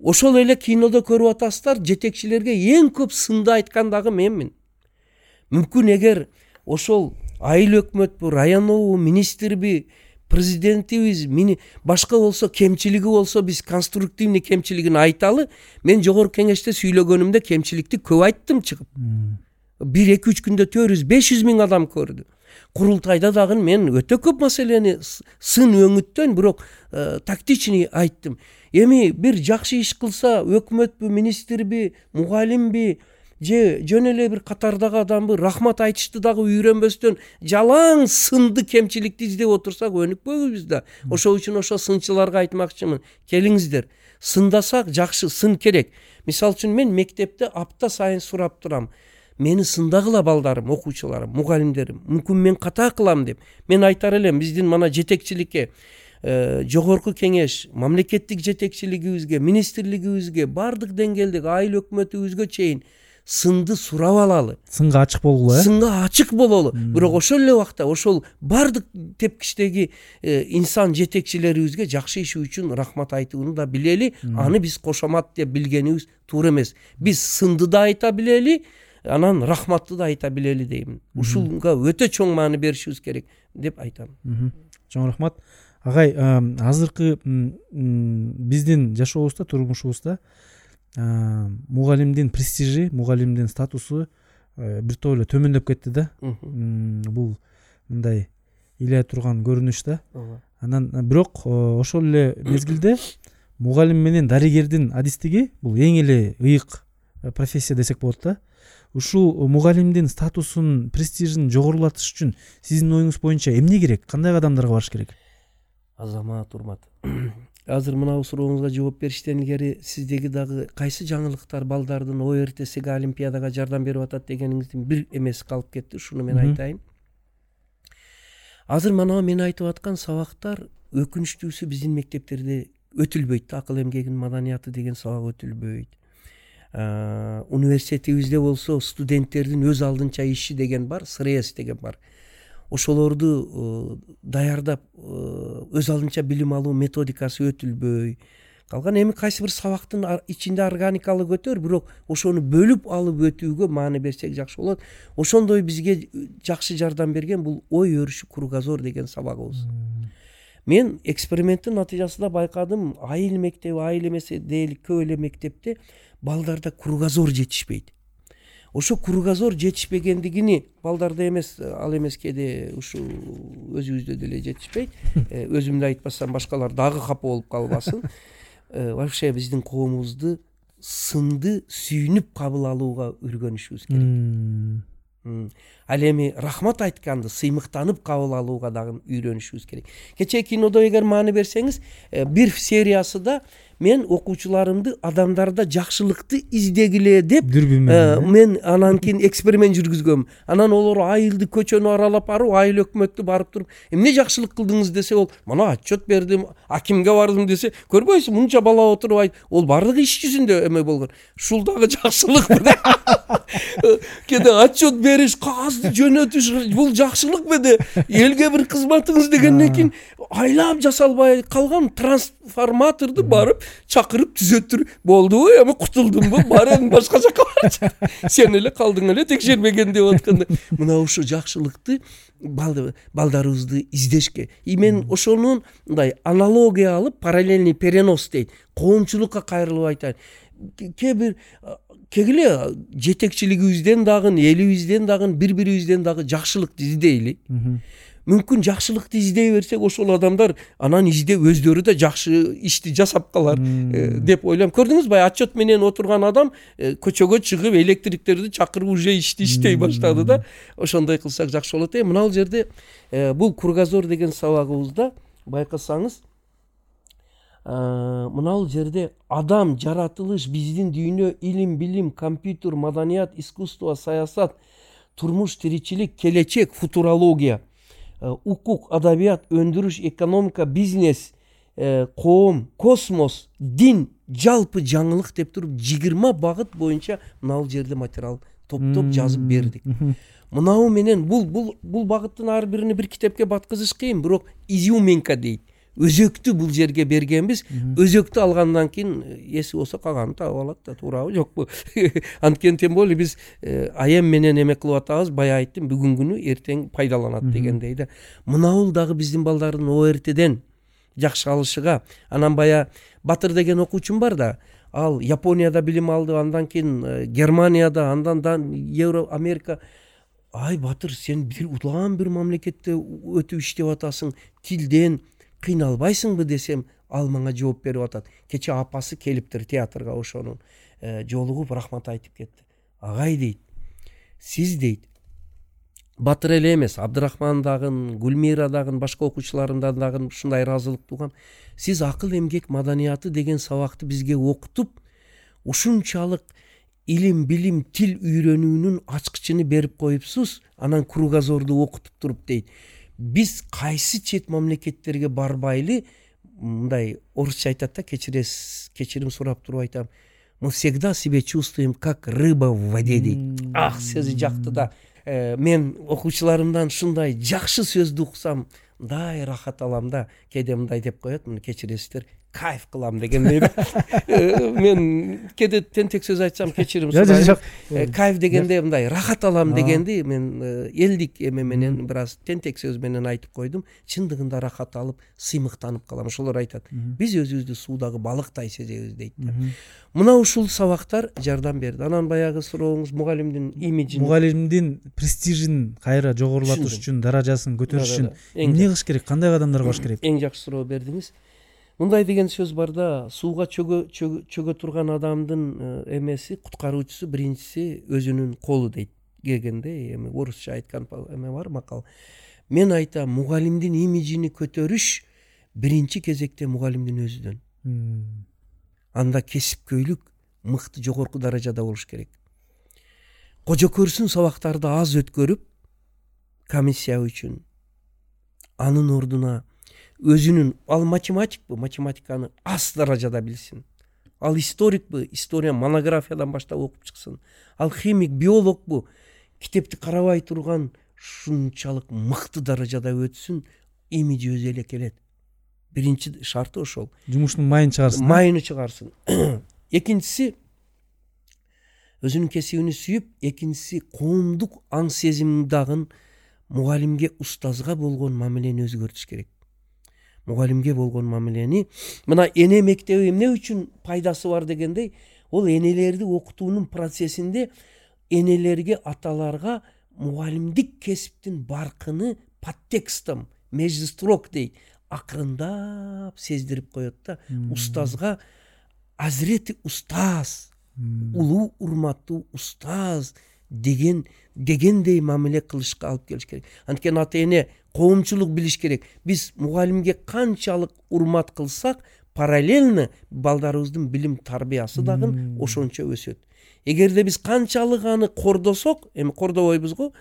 Ошол эле кинодо көрүп атасыздар, жетекчилерге эң көп сынды айткан дагы менмин. Мүмкүн эгер ошол айыл өкмөтбү, райондогу министрби, президентибиз, мени башка болсо, кемчилиги болсо, биз конструктивный кемчилигин айталы. Мен жогорку кеңеште сүйлөгөнүмдө кемчиликти көп айттым чыгып. 1-2-3 күндө 400-500 000 адам көрдү. Курултайда дагы мен өтө көп маселени сын өңүттөн, бирок тактичный айттым. Эми бир жакшы иш кылса, өкмөтбү, министрби, мугалимби, же жөн эле бир катардагы адамбы рахмат айтышты дагы үйрөнбөстөн жалаң сынды кемчиликти издеп отурсак өнүкпөйбүз да. Ошол үчүн ошо сынчыларга айтмакчымын, келиңиздер, сындасак жакшы, сын керек. Мисалы үчүн мен мектепте апта сайын сурап турам. Мени сындагыла балдарым, окуучуларым, мугалимдерим, мүмкүн мен ката кылам деп. Мен айтар элем биздин мына жетекчиликке, жогорку кеңеш, мамлекеттик жетекчилигибизге, министрлигибизге, бардык деңгээлдеги айыл өкмөтүбүзгө чейин сынды сурап алалы. Сынга ачык болгулу, э? Сынга ачык бололу. Бирок ошол эле убакта ошол бардык тепкичтеги инсан жетекчилерибизге жакшы иши үчүн рахмат айтууну да билели. Аны биз кошомат деп билгенибиз туура эмес. Биз сынды да айта билели, анан рахматты да айта билели деймин. Ушулга өтө чоң маани беришибиз керек деп айтам. Чоң рахмат. Агай, азыркы биздин жашообузда, турмушубузда мугалимдин престижи, мугалимдин статусу бир толе төмөндөп кетти да. Бул мындай иле турган көрүнүш да. Анан бирок ошол эле мезгилде мугалим менен дарыгердин адистиги бул эң эле ыйык профессия десек болот да. Ушул мугалимдин статусун, престижин жогорулатыш үчүн сиздин оюңуз боюнча эмне керек? Кандай кадамдарга барыш керек? Азамат, Урмат. Азыр мына сурооңузга жооп бериштен илгери сиздеги дагы кайсы жаңылыктар балдардын ой эртесиге олимпиадага жардам берип атат дегениңиздин бир эмеси калып кетти. Шуну мен айтайын. Азыр мына мен айтып аткан сабактар өкүнүчтүүсү биздин мектептерде өтүлбөйт. Акыл эмгегинин маданияты деген сабак өтүлбөйт. Университетибизде болсо студенттердин өз алдынча иши деген бар, СРЭС деген бар. Ошолорду даярдап өз алдынча билим алуу методикасы өтүлбөй калган. Эми кайсы бир сабактын ичинде органикалык өтөр, бирок ошону бөлүп алып өтүүгө маани берсек жакшы болот. Ошондой бизге жакшы жардам берген бул ой өрүшү кругозор деген сабагыбыз. Мен эксперименттин натыйжасында байкадым, айыл мектеби, айыл эмес дейлик көп эле мектепте балдарда кругозор жетишпейт. Ошо кругозор жетишпегендигини балдарда эмес, ал эмес кеде ушу өзүбүздө деле жетишпейт. Өзүмдү айтпасам башкалар дагы капа болуп калбасын. Вообще биздин коомубузду сынды сүйүнүп кабыл алууга үйрөнүшүбүз керек. Ал эми рахмат айтканды сыймыктанып кабыл алууга дагы үйрөнүшүбүз керек. Кечээ кинодо эгер маани берсеңиз, бир сериясында мен окуучуларымды адамдарда жакшылыкты издегиле деп мен анан кийин эксперимент жүргүзгөм. Анан олор айылды, көчөнү аралап барып, айыл өкмөттү барып туруп, эмне жакшылык кылдыңыз десе, ол мына отчет бердим, акимге бардым десе, көрбөйсүң, мынча бала отуруп айт, ол бардыгы иш жүзүндө эме болгон. Шул дагы жакшылык беде. Кеде отчет бериш, кагазды жөнөтүш, бул жакшылык беде. Элге бир кызматыңыз дегенден кийин айлап жасалбай калган трансформаторду барып чакырып түзөттүр. Болдубу, эми кутулдумбу, баран башка жакка барчу. Сен эле калдың эле текшербеген деп атканда, мына ушу жакшылыкты балдарыбызды издешке. И мен ошонун мындай аналогия алып, параллельный перенос дейт, коомчулукка кайрылып айтайын. Кегиле жетекчилигибизден дагы, элибизден дагы, бири-бирибизден дагы жакшылыкты издейли. Мүмкүн жакшылыкты издей берсек, ошол адамдар анан издеп өздөрү да жакшы ишти жасап калар деп ойлом. Көрдүңүзбү, отчет менен отурган адам көчөгө чыгып электриктерди чакырып уже ишти иштей баштады да. Ошондой кылсак жакшы болот. Мынал жерде бул кургозор деген сабагыбызда байкасаңыз, мынал жерде адам жаратылыш, биздин дүйнө, илим, билим, компьютер, маданият, искусство, саясат, турмуш, тиричилик, келечек, футурология, укук, адабият, өндүрүш, экономика, бизнес, коом, космос, дин, жалпы жаңылык деп туруп 20 багыт боюнча мынал жерде материал топтоп жазып бердик. Мынау менен бул багыттын ар бирини бир китепке баткызыш кыйын, бирок изюминка дейт. Өзөктү бул жерге бергенбиз. Өзөктү алгандан кийин эси болсо калганы таап алат да, туурабы, жокпу? Анткени тем более биз айем менен эме кылып атабыз, бая айттым, бүгүнгүнү эртең пайдаланат дегендей да. Мынабул дагы биздин балдардын ОРТден жакшы алышыга. Анан бая Батыр деген окуучум бар да, ал Японияда билим алды, андан кийин Германияда, андан Европа, Америка. Ай Батыр, сен бир улам бир мамлекетте өтүп иштеп атасың, тилден кыйналбайсыңбы десем, ал мага жооп берип атат. Кечээ апасы келиптир театрга, ошонун жолугуп рахмат айтып кетти. агай дейт, сиз дейт Батыр эле эмес, Абдырахмандагын, Гүлмирадагын, башка окуучуларымдан дагы ушундай ыраазылык туган. Сиз акыл эмгек маданияты деген сабакты бизге окутуп, ушунчалык илим, билим, тил үйрөнүүнүн ачкычын берип коюпсуз, анан кругозорду окутуп туруп дейт. Биз кайсы чет мамлекеттерге барбайлы, мындай орусча айтат да, кечирим сурап туруп айтам. Мы всегда себя чувствуем как рыба в воде дейт. Ах, сөзү жакты да. Мен окуучуларымдан шундай жакшы сөздү уксам, дай рахат алам да, кээде мындай деп коет, муну кечиресиздер, кайф кылам дегендей. Мен кээде тентек сөз айтсам, кечирим сурайм. Кайф дегенде мындай рахат алам дегенди, мен элдик эме менен бир аз тентек сөз менен айтып койдум. Чындыгында рахат алып, сыймыктанып калам. Ошолор айтат. Биз өзүбүздү суудагы балыктай сезебиз дейт. Мына ушул сабактар жардам берди. Анан баягы сурооңуз мугалимдин имиджин, мугалимдин престижин кайра жогорулатыш үчүн, даражасын көтөрүш үчүн эмне кылыш керек? Кандай кадамдар коюш керек? Эң жакшы суроо бердиңиз. Мындай деген сөз бар да, сууга чөгө турган адамдын эмеси, куткаруучусу биринчиси өзүнүн колу дейт дегенде, эми орусча айткан эме бар макал. Мен айтам, мугалимдин имиджини көтөрүш биринчи кезекте мугалимдин өзүдөн. Анда кесипкөйлүк мыкты жогорку даражада болуш керек. Кожо көрсүн сабактарды аз өткөрүп, комиссия үчүн анын ордуна өзүнүн, ал математикпы, математиканы аз даражада билсин, ал историкпы, история монографиядан баштап окуп чыксын, ал химик, биологпу, китепти карабай турган шунчалык мыкты даражада өтсүн, имиджи өзү эле келет. Биринчи шарты ошол. Жумуштун майын чыгарсын. Майыны чыгарсын. Экинчиси өзүнүн кесибин сүйүп, экинчиси коомдук аң сезимдагын мугалимге, устазга болгон мамилени өзгөртүш керек. Мугалимге болгон мамилени, мына эне мектеби эмне үчүн пайдасы бар дегендей, ол энелерди окутуунун процессинде энелерге, аталарга мугалимдик кесиптин баркыны подтекстом, между строк дейт, акырындап сездирип коет да. Устазга азрети устаз, улуу урматтуу устаз дегендей мамиле кылышка алып келиш керек. Анткени ата эне коомчулук билиш керек. Биз мугалимге канчалык урмат кылсак, параллельно балдарыбыздын билим тарбиясы дагы ошончо өсөт. Эгерде биз канчалык аны кордосок, эми кордобойбуз го,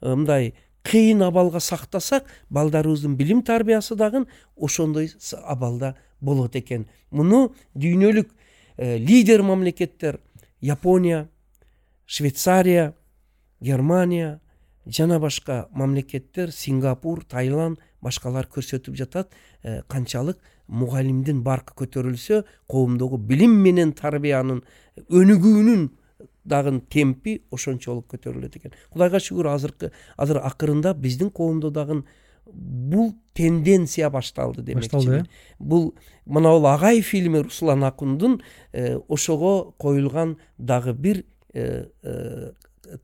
мындай кыйын абалга сактасак, балдарыбыздын билим тарбиясы дагы ошондой абалда болот экен. Муну дүйнөлүк лидер мамлекеттер Япония, Швейцария, Германия жана башка мамлекеттер, Сингапур, Таиланд, башкалар көрсөтүп жатат. Канчалык мугалимдин баркы көтөрүлсө, коомдогу билим менен тарбиянын өнүгүүнүн дагы темпи ошончолук көтөрүлөт экен. Кудайга шүгүр, азыр акырында биздин коомдо дагы бул тенденция башталды демекчи. Бул мына ол агай фильми, Руслан Акындын ошого коюлган дагы бир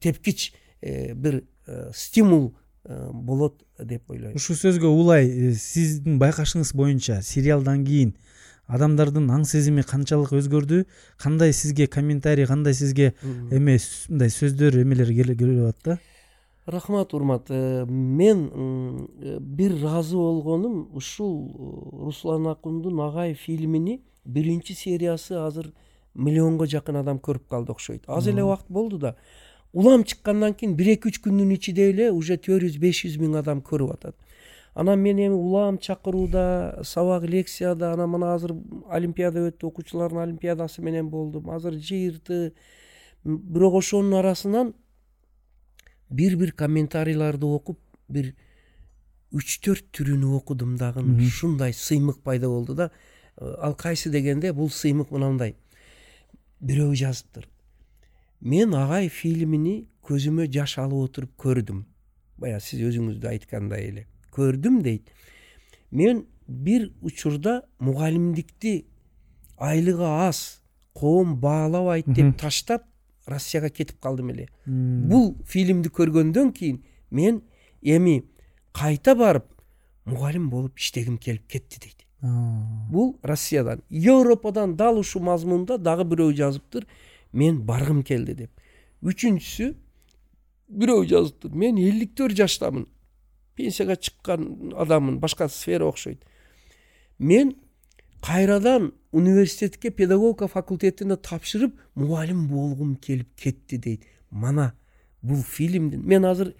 тепкич, бир стимул болот деп ойлойм. Ушу сөзгө улай, сиздин байкашыңыз боюнча сериалдан кийин адамдардын аң сезими канчалык өзгөрдү? Кандай сизге комментарий, кандай сизге эме, мындай сөздөр, эмелер келип атты? Рахмат, урмат. Мен бир разы болгонум, ушул Руслан Акындын агай фильмини биринчи сериясы азыр миллионго жакын адам көрүп калды окшойт. Аз эле убакыт болду да. Улам чыккандан кийин 1-2-3 күндүн ичинде эле уже 400-500 миң адам көрүп атат. Анан мен эми улам чакырууда, сабак, лекцияда, анан мына азыр олимпиада өттү, окуучулардын олимпиадасы менен болдум. Азыр жыйырты, бирок ошонун арасынан бир-бир комментарийларды окуп, бир 3-4 түрүнү окудум дагы. Шундай сыймык пайда болду да. Ал кайсы дегенде, бул сыймык мынандай. Бирөө жазыптыр. Мен агай фильмини көзүмө жаш алып отуруп көрдүм. Бая сиз өзүңүздө айткандай эле. Көрдүм дейт. Мен бир учурда мугалимдикти айлыгы аз, коом баалабайт деп таштап Россияга кетип калдым эле. Бул фильмди көргөндөн кийин мен эми кайта барып мугалим болуп иштегим келип кетти дейт. Бул Россиядан, Европадан дал ушу мазмунда дагы бирөө жазыптыр. Мен баргым келди деп. үчүнчүсү бирөө жазып тур. Мен 54 жаштамын. Пенсияга чыккан адаммын, башка сфера окшойт. Мен кайрадан университетке педагогика факультетине тапшырып, муалим болгум келип кетти дейт. Мана бул фильмдин мен азыр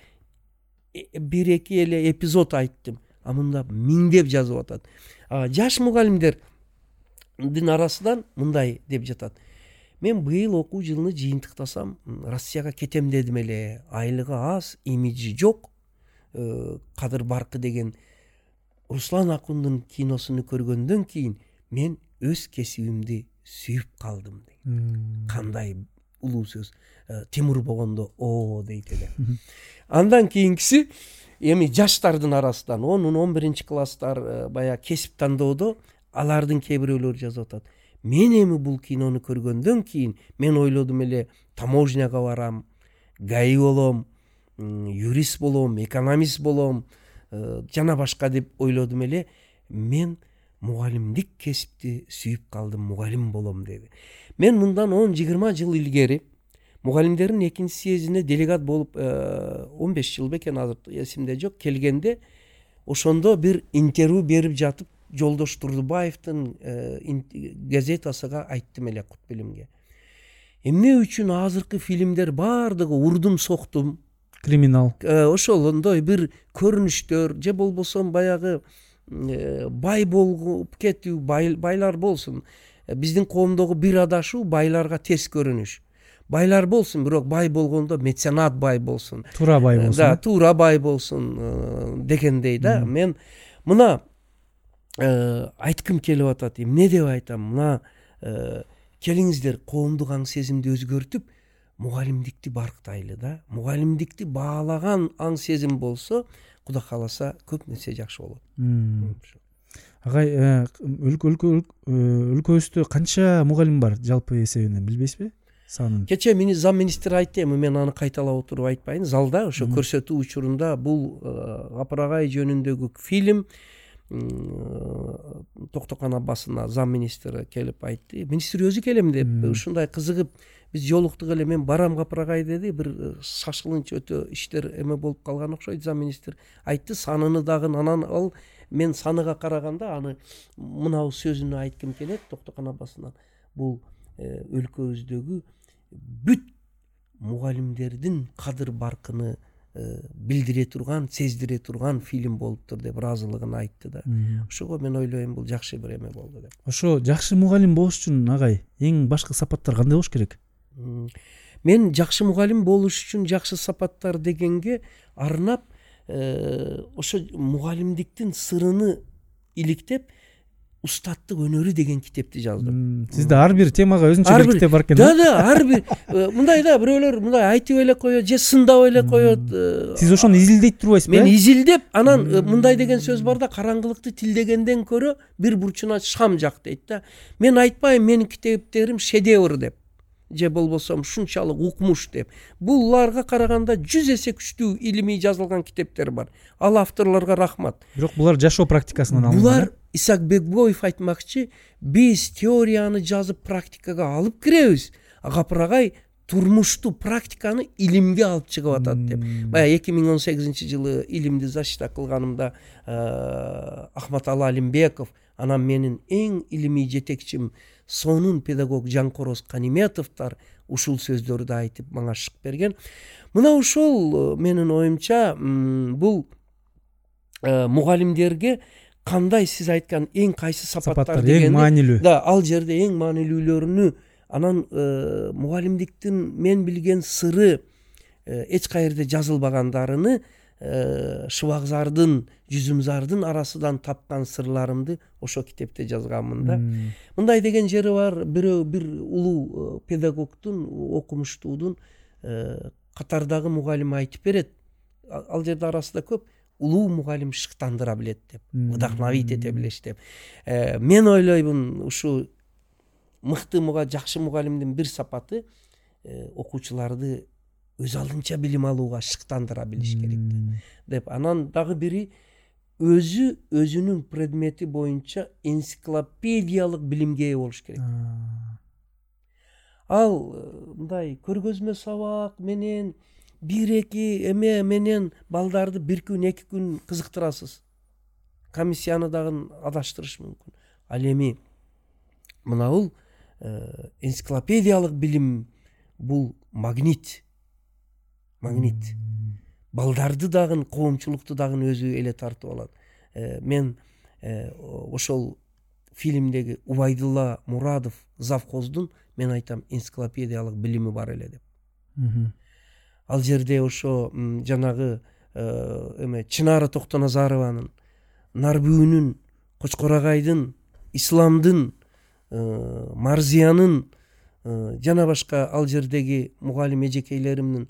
1-2 эле эпизод айттым. А мында миңдеп жазып атат. Жаш мугалимдердин арасынан мындай деп жатат. Мен быйыл окуу жылыны жыйынтыктасам, Россияга кетем дедим эле. Айлыгы аз, имиджи жок. Кадыр баркы деген Руслан Акындын киносуну көргөндөн кийин мен өз кесибимди сүйүп калдым дейт. Кандай улуу сөз. Темур болгондо о дейт эле. Андан кийинкиси эми жаштардын арасынан 10-11 класстар бая кесип тандоодо алардын кээ бирөөлөрү жазып атат. Мен эми бул кинону көргөндөн кийин мен ойлодум эле таможняга барам, ГАИ болом, юрист болом, экономист болом, жана башка деп ойлодум эле. Мен мугалимдик кесипти сүйүп калдым, мугалим болом деди. Мен мындан 10-20 жыл илгери мугалимдердин 2-съездине делегат болуп 15 жыл бекен, азыр эсимде жок, келгенде ошондо бир интервью берип жатып Жолдош Турдыбаевдин газетасына айттым эле, Кутбелимге. Эмне үчүн азыркы фильмдер бардыгы урдум соктум криминал, ошолондой бир көрүнүштөр, же болбосо баягы бай болгуп кетүү, байлар болсун, биздин коомдогу бир адашуу байларга терс көрүнүш. Байлар болсун, бирок бай болгондо меценат бай болсун, туура бай болсун, да, туура бай болсун дегендей да. Мен мына айткым келип атат. Эмне деп айтам? Мына келиңиздер коомдук аң сезимди өзгөртүп мугалимдикти барктайлы да. Мугалимдикти баалаган аң сезим болсо, Кудай кааласа, көп нерсе жакшы болот. Агай, өлкөбүздө канча мугалим бар жалпы эсебинен билбейсизби? Санын. Кече мени зам министр айтты, мен аны кайталап отуруп айтпайын. Залда ошо көрсөтүү учурунда бул Гапыр агай жөнүндөгү фильм Токтокан Аббасына зам министри келип айтты. Министр өзү келем деп, ушундай кызыгып биз жолуктук эле. Мен барам Гапыр агай деди. Бир шашылынч өтө иштер эме болуп калган окшойт. Зам министр айтты, саныны дагы анан ал, мен саныга караганда аны мынау сөзүнө айткым келет Токтокан Аббасынан. Бул өлкөбүздөгү бүт мугалимдердин кадыр баркыны билдире турган, сездире турган фильм болуптур деп ыраазылыгын айтты да. Ошого мен ойлойм, бул жакшы бир эме болду деп. Ошо жакшы мугалим болуш үчүн агай эң башкы сапаттар кандай болуш керек? Мен жакшы мугалим болуш үчүн жакшы сапаттар дегенге арнап ошо мугалимдиктин сырын иликтеп Устаттык өнөрү деген китепти жаздым. Сизде ар бир темага өзүнчө бир китеп бар экен. Да, ар бир. Мындай да, бирөөлөр мындай айтып эле коёт, же сындап эле коёт. Сиз ошону изилдеп турбайсызбы? Мен изилдеп, анан мындай деген сөз бар да, караңгылыкты тилдегенден көрө бир бурчуна шам жак дейт да. Мен айтпайм, менин китептерим шедевр деп, же болбосом шунчалык укмуш деп. Буларга караганда 100 эсе күчтүү илимий жазылган китептер бар. Ал авторлорго рахмат. Бирок булар жашоо практикасынан алынган. Булар Исак Бекбоев айтмакчы, биз теорияны жазып практикага алып киребиз, Гапыр агай турмушту, практиканы илимге алып чыгып атат деп. Бая 2018 жылы илимди защита кылганымда Ахмат Алимбеков, анан менин эң илимий жетекчим, сонун педагог Жанкороз Каниметовтар ушул сөздөрдү айтып мага шык берген. Мына ушул менин оюмча бул мугалимдерге кандай сиз айткан эң кайсы сапаттар деген да, ал жерде эң маанилүүлөрүнү, анан мугалимдиктин мен билген сыры эч кайерде жазылбагандарын, шыбакзардын, жүзүмзардын арасынан тапкан сырларымды ошо китепте жазганмын да. Мындай деген жери бар, бирөө бир улуу педагогдун, окумуштуудун катардагы мугалим айтып берет. Ал жерде арасында көп улуу мугалим шыктандыра билет деп, вдохновить эте билет деп. Мен ойлоймун, ушу мыкты жакшы мугалимдин бир сапаты окуучуларды өз алдынча билим алууга шыктандыра билиш керек деп. Анан дагы бири өзү өзүнүн предмети боюнча энциклопедиялык билимге ээ болуш керек. ал мындай көргөзмө сабак менен 1-2 эме менен балдарды 1 күн 2 күн кызыктырасыз. Комиссияны дагы адаштырыш мүмкүн. Ал эми мына бул энциклопедиялык билим, бул магнит. Магнит. Балдарды дагы, коомчулукту дагы өзү эле тартып алат. Мен ошол фильмдеги Убайдулла Мурадов завхоздун мен айтам энциклопедиялык билими бар эле деп. Ал жерде ошо жанагы эме Чынара Токтоназарованын, Нарбүүнүн, Кочкорагайдын, Исламдын, Марзиянын жана башка ал жердеги мугалим эжекейлеримдин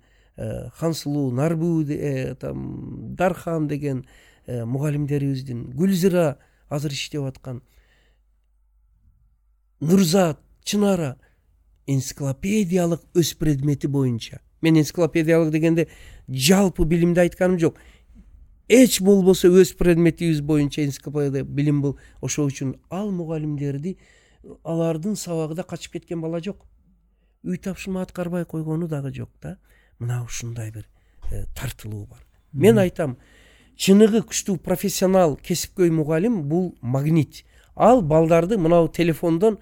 Хансулу, Нарбүү, там Дархан деген мугалимдерибиздин, Гүлмира азыр иштеп аткан, Нурзат, Чынара энциклопедиялык өз предмети боюнча. Мен энциклопедиялык дегенде жалпы билимди айтканым жок. Эч болбосо өз предметибиз боюнча энциклопедия билим бул. Ошол үчүн ал мугалимдерди, алардын сабагында качып кеткен бала жок. Үй тапшырма аткарбай койгону дагы жок да. Мына ушундай бир тартылуу бар. Мен айтам, чыныгы күчтүү профессионал кесипкөй мугалим бул магнит. Ал балдарды мына телефондон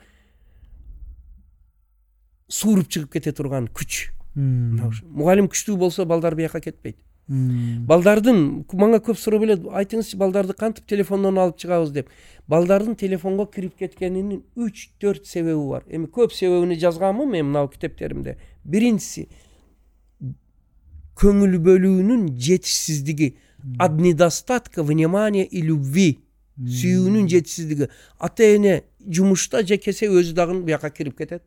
сууруп чыгып кете турган күч. Мугалим күчтүү болсо балдар бияка кетпейт. Балдардын мага көп суроо беле, айтыңызчы балдарды кантип телефондон алып чыгабыз деп. Балдардын телефонго кирип кеткенинин 3-4 себеби бар. Эми көп себебин жазганмын мен мына китептеримде. Биринчиси көңүл бөлүүнүн жетишсиздиги, от недостатка внимания и любви, сүйүүнүн жетишсиздиги. Ата-эне жумушта же кесе өзү дагы бияка кирип кетет,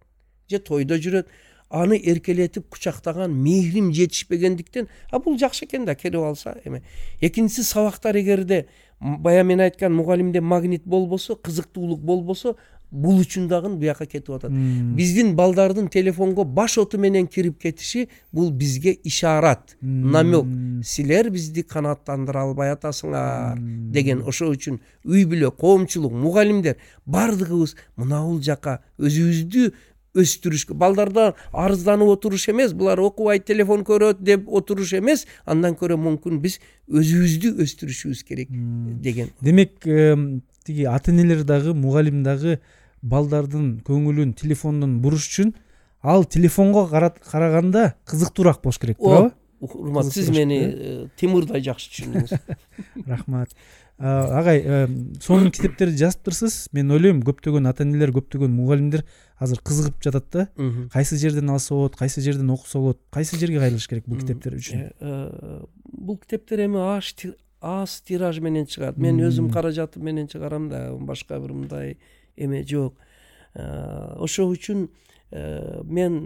же тойдо жүрөт. Аны эркелетип кучактаган мейрим жетишпегендиктен, бул жакшы экен да келип алса эме. Экинчиси сабактар эгерде бая мен айткан мугалимде магнит болбосо, кызыктуулук болбосо, бул үчүн дагы буяка кетип атат. Биздин балдардын телефонго баш оту менен кирип кетиши бул бизге ишарат, намек. Силер бизди канааттандыра албай атасыңар деген. Ошол үчүн үй бүлө, коомчулук, мугалимдер бардыгыбыз мына бул жака өзүбүздү өстүрүшкө. Балдарда арызданып отуруш эмес, булар окубай телефон көрөт деп отуруш эмес, андан көрө мүмкүн биз өзүбүздү өстүрүшүбүз керек деген. Демек, тиги ата-энелер дагы, мугалим дагы балдардын көңүлүн телефондон буруш үчүн ал телефонго караганда кызыктуураак болуш керек, туурабы? Урмат, сиз мени Тимурдай жакшы түшүндүңүз. Рахмат. Агай, сонун китептерди жазыптырсыз. Мен ойлойм, көптөгөн ата-энелер, көптөгөн мугалимдер азыр кызыгып жатат да. Кайсы жерден алса болот, кайсы жерден окуса болот, кайсы жерге кайрылыш керек бул китептер үчүн? Бул китептер эми аз тираж менен чыгат. Мен өзүм каражатым менен чыгарам да, башка бир мындай эме жок. Ошол үчүн мен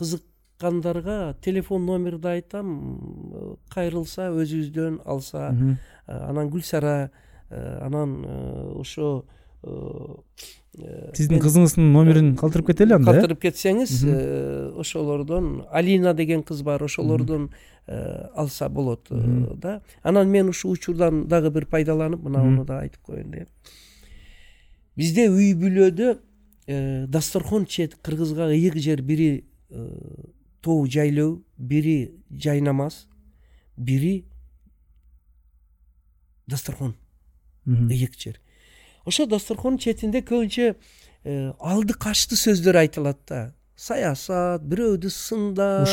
кызыккандарга телефон номерди айтам, кайрылса өзүбүздөн алса. Анан Гүлсара, анан ошо сиздин кызыңыздын номерин калтырып кетели анда? Калтырып кетсеңиз, ошолордон Алина деген кыз бар, ошолордон алса болот да. Анан мен ушу учурдан дагы бир пайдаланып мына муну да айтып коеюн деп. Бизде үй бүлөдө дасторхон чет, кыргызга ыйык жер, бири тоо жайлоо, бири жайнамаз, бири дасторхон, ыйык жер. Ошо дасторхон четинде көбүнчө алды качты сөздөр айтылат да. Саясат, бирөөдү сындап,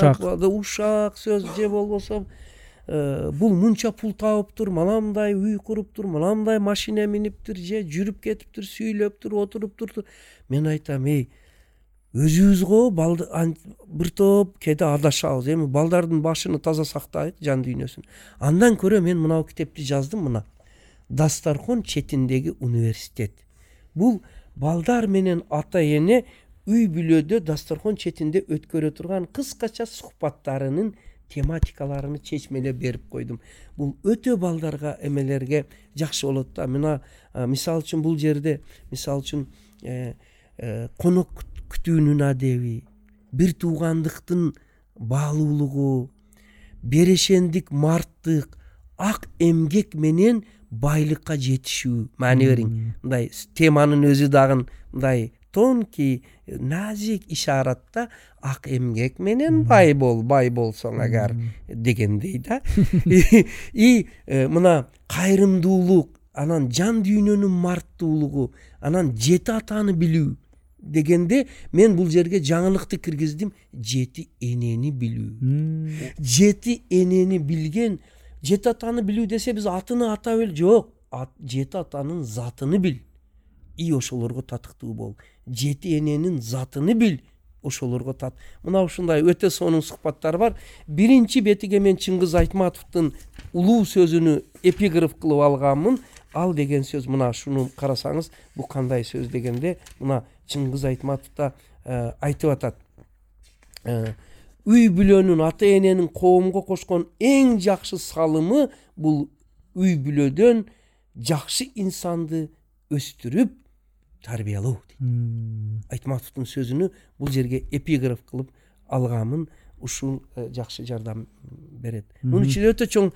ушак сөз же болбосо, бул мынча пул тааптыр, маландай үй куруптур, маландай машина миниптир же жүрүп кетиптир, сүйлөптүр, отуруптур. Мен айтам, эй, өзүбүз го балды бир топ кеде адашабыз. Эми балдардын башын таза сактайт, жан дүйнөсүн. Андан көрө мен мына китепти жаздым, мына дасторхон четиндеги университет. Бул балдар менен ата-эне үй бүлөдө дасторхон четинде өткөрө турган кыскача сухбаттарынын тематикаларын чечмеле берип койдум. Бул өтө балдарга, эмелерге жакшы болот да. Мына мисалы үчүн бул жерде, мисалы үчүн конок күтүүнүн адеби, бир туугандыктын баалуулугу, берешендик, марттык, ак эмгек менен байлыкка жетишүү маани бериң. Мындай теманын өзү дагы мындай тонкий назик ишаратта ак эмгек менен бай болсоң агар дегендей да. И мына кайрымдуулук, анан жан дүйнөнүн марттуулугу, анан жети атаны билүү дегенде мен бул жерге жаңылыкты киргиздим, жети энени билүү. Жети энени билген, жети атаны билүү десе биз атыны атап эл жок, жети атанын затыны бил. И ошолорго татыктуу бол. Жети эненин затыны бил. Ошолорго тат. Мына ушундай өтө сонун сухбаттар бар. Биринчи бетиге мен Чыңгыз Айтматовдун улуу сөзүнү эпиграф кылып алганмын. Ал деген сөз мына шуну карасаңыз, бу кандай сөз дегенде мына Чыңгыз Айтматовта айтып атат. Үй бүлөнүн, ата-эненин коомго кошкон эң жакшы салымы бул үй бүлөдөн жакшы инсанды өстүрүп тарбиялоо дейт. Айтматовдун сөзүнү бул жерге эпиграф кылып алганмын, ушул жакшы жардам берет. Мунун ичинде өтө чоң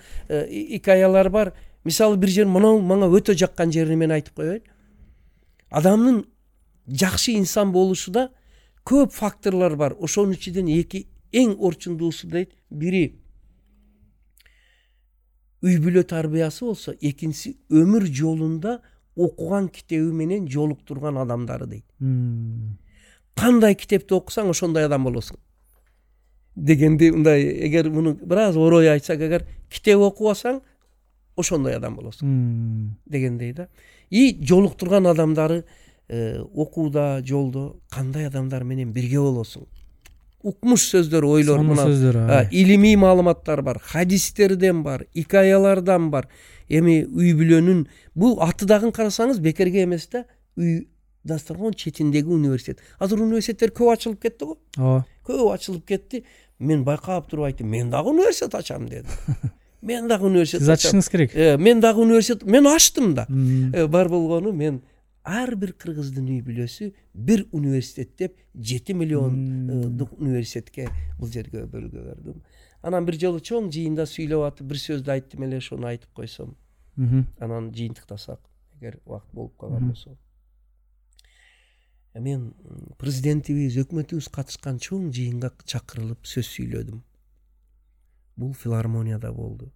икаялар бар. Мисалы бир жер, мына мага өтө жаккан жерин мен айтып коеюн. Адамдын жакшы инсан болушуда көп факторлор бар. Ошонун ичинен эки эң орчундуусу дейт. Бири үй бүлө тарбиясы болсо, экинчиси өмүр жолунда окуган китеби менен жолуктурган адамдары дейт. Кандай китепти окусаң ошондой адам болосуң дегенде, мындай эгер муну бир аз орой айтсак, эгер китеп окуп алсаң ошондой адам болосуң дегендей да. И жолуктурган адамдары окууда, жолдо кандай адамдар менен бирге болосуң, укмуш сөздөр, ойлор, мына илимий маалыматтар бар, хадистерден бар, икаялардан бар. Эми үй бүлөнүн бул атыдагын карасаңыз бекерге эмес да, үй дастаркон четиндеги университет. Азыр университеттер көп ачылып кетти го. Ооба. Көп ачылып кетти. Мен байкап туруп айттым, мен дагы университет ачам дедим. Мен дагы университет ачам. Сиз ачышыңыз керек. Мен дагы университет, мен ачтым да. Бар болгону мен ар бир кыргыздын үй бүлөсү бир университет деп 7 миллиондук университетке бул жерге бөлгө бердим. Анан бир жолу чоң жыйында сүйлөп атып бир сөздү айттым эле, ошону айтып койсом. Анан жыйынтыктасак, эгер убакыт болуп калган болсо. Мен президентибиз, өкмөтүбүз катышкан чоң жыйынга чакырылып сөз сүйлөдүм. Бул филармонияда болду.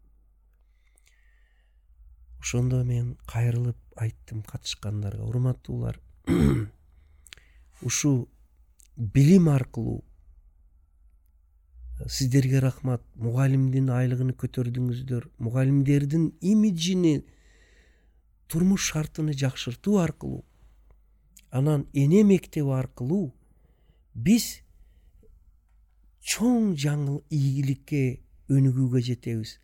Ошондо мен кайрылып айттым катышкандарга: урматтуулар, ушу билим аркылуу сиздерге рахмат. Мугалимдин айлыгын көтөрдүңүздөр. Мугалимдердин имиджини, турмуш шартын жакшыртуу аркылуу, анан эне мектеби аркылуу биз чоң жаңы ийгиликке өнүгүүгө жетебиз.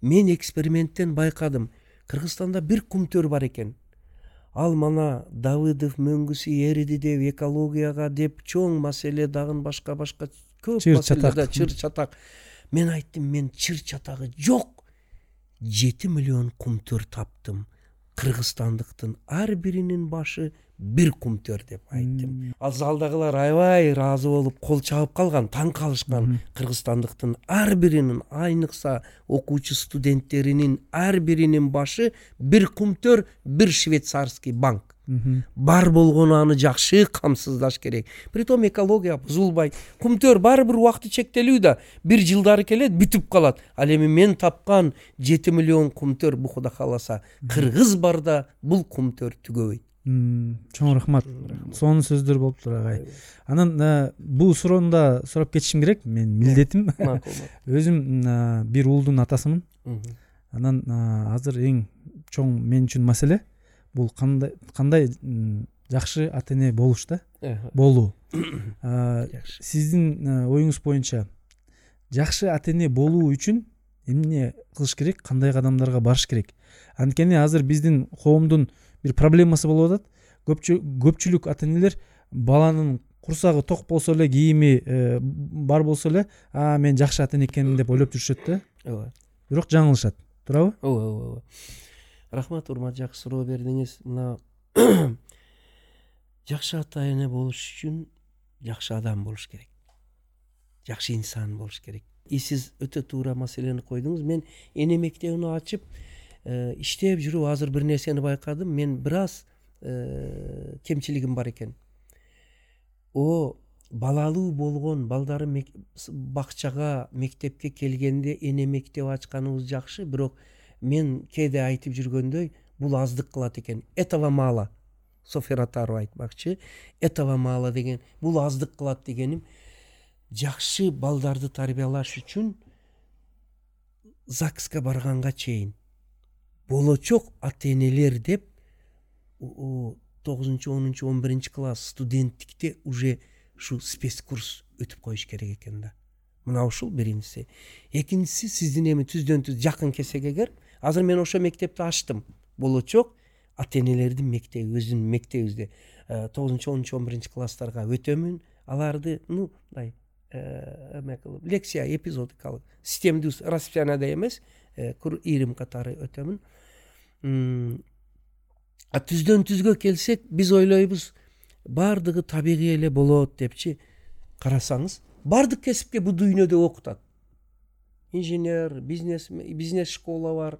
Мен эксперименттен байкадым, Кыргызстанда бир кумтөр бар экен. Ал мана Давыдов мөңгүсү эриди деп, экологияга деп чоң маселе, дагы башка-башка көп маселеде чыр-чатак. Мен айттым, мен чыр-чатагы жок 7 миллион кумтөр таптым. Кыргызстандыктын ар биринин башы бир кумтөр деп айттым. Ал залдагылар аябай ыраазы болуп кол чабып калган, таң калышкан. Кыргызстандыктын ар биринин, айныкса окуучу студенттеринин ар биринин башы бир кумтөр, бир швейцарский банк. Бар болгону аны жакшы камсыздаш керек. Притом экология бузулбай. Кумтөр бары бир убакыты чектелүү да, бир жылдары келет, бүтүп калат. Ал эми мен тапкан 7 миллион кумтөр, бу Кудай кааласа, кыргыз барда бул кумтөр түгөйт. Чоң рахмат. Сонун сөздөр болуптур агай. Анан бул суроонда сурап кетишим керек. Мен милдетим. Өзүм бир уулдун атасымын. Анан азыр эң чоң мен үчүн маселе бул кандай жакшы ата-эне болуш да, болуу. Сиздин оюңуз боюнча жакшы ата-эне болуу үчүн эмне кылыш керек, кандай кадамдарга барыш керек? Анткени азыр биздин коомдун бир проблемасы болуп атат. Көпчүлүк ата-энелер баланын курсагы ток болсо эле, кийими бар болсо эле, мен жакшы ата-эне экенмин деп ойлоп жүрүшөт да. Ооба. Бирок жаңылышат, туурабы? Ооба. Рахмат, Урмат, жакшы суроо бердиңиз. Мына жакшы ата-эне болуш үчүн жакшы адам болуш керек. Жакшы инсан болуш керек. И сиз өтө туура маселени койдуңуз. Мен эне мектебин ачып иштеп жүрүп азыр бир нерсени байкадым. Мен бир аз кемчилигим бар экен. о балалуу болгон балдары бакчага, мектепке келгенде эне мектеп ачканыбыз жакшы, бирок мен кээде айтып жүргөндөй, бул аздык кылат экен. Этого мало. Софиратарова айтмакчы, этого мало деген, бул аздык кылат дегеним. Жакшы балдарды тарбиялаш үчүн ЗАГСка барганга чейин болочок ата-энелер деп 9-10, 11 класс студенттикте уже шу спецкурс өтүп коюш керек экен да. Мына ушул биринчиси. Экинчиси сиздин эми түздөн-түз жакын кесеге кирип, азыр мен ошо мектепти ачтым. Болочок ата-энелердин мектеби, өзүнүн мектебинде 9-10, 11 класстарга өтөмүн, аларды, мындай, лекция эпизодикалык, системдүү расписанияда эмес, ирим катары өтөмүн. А түздөн түзгө келсек, биз ойлойбуз, бардығы табиғи эле болот депчи. Карасаңыз, бардык кесипке бу дүйнөдө окутат. Инженер, бизнес школа бар,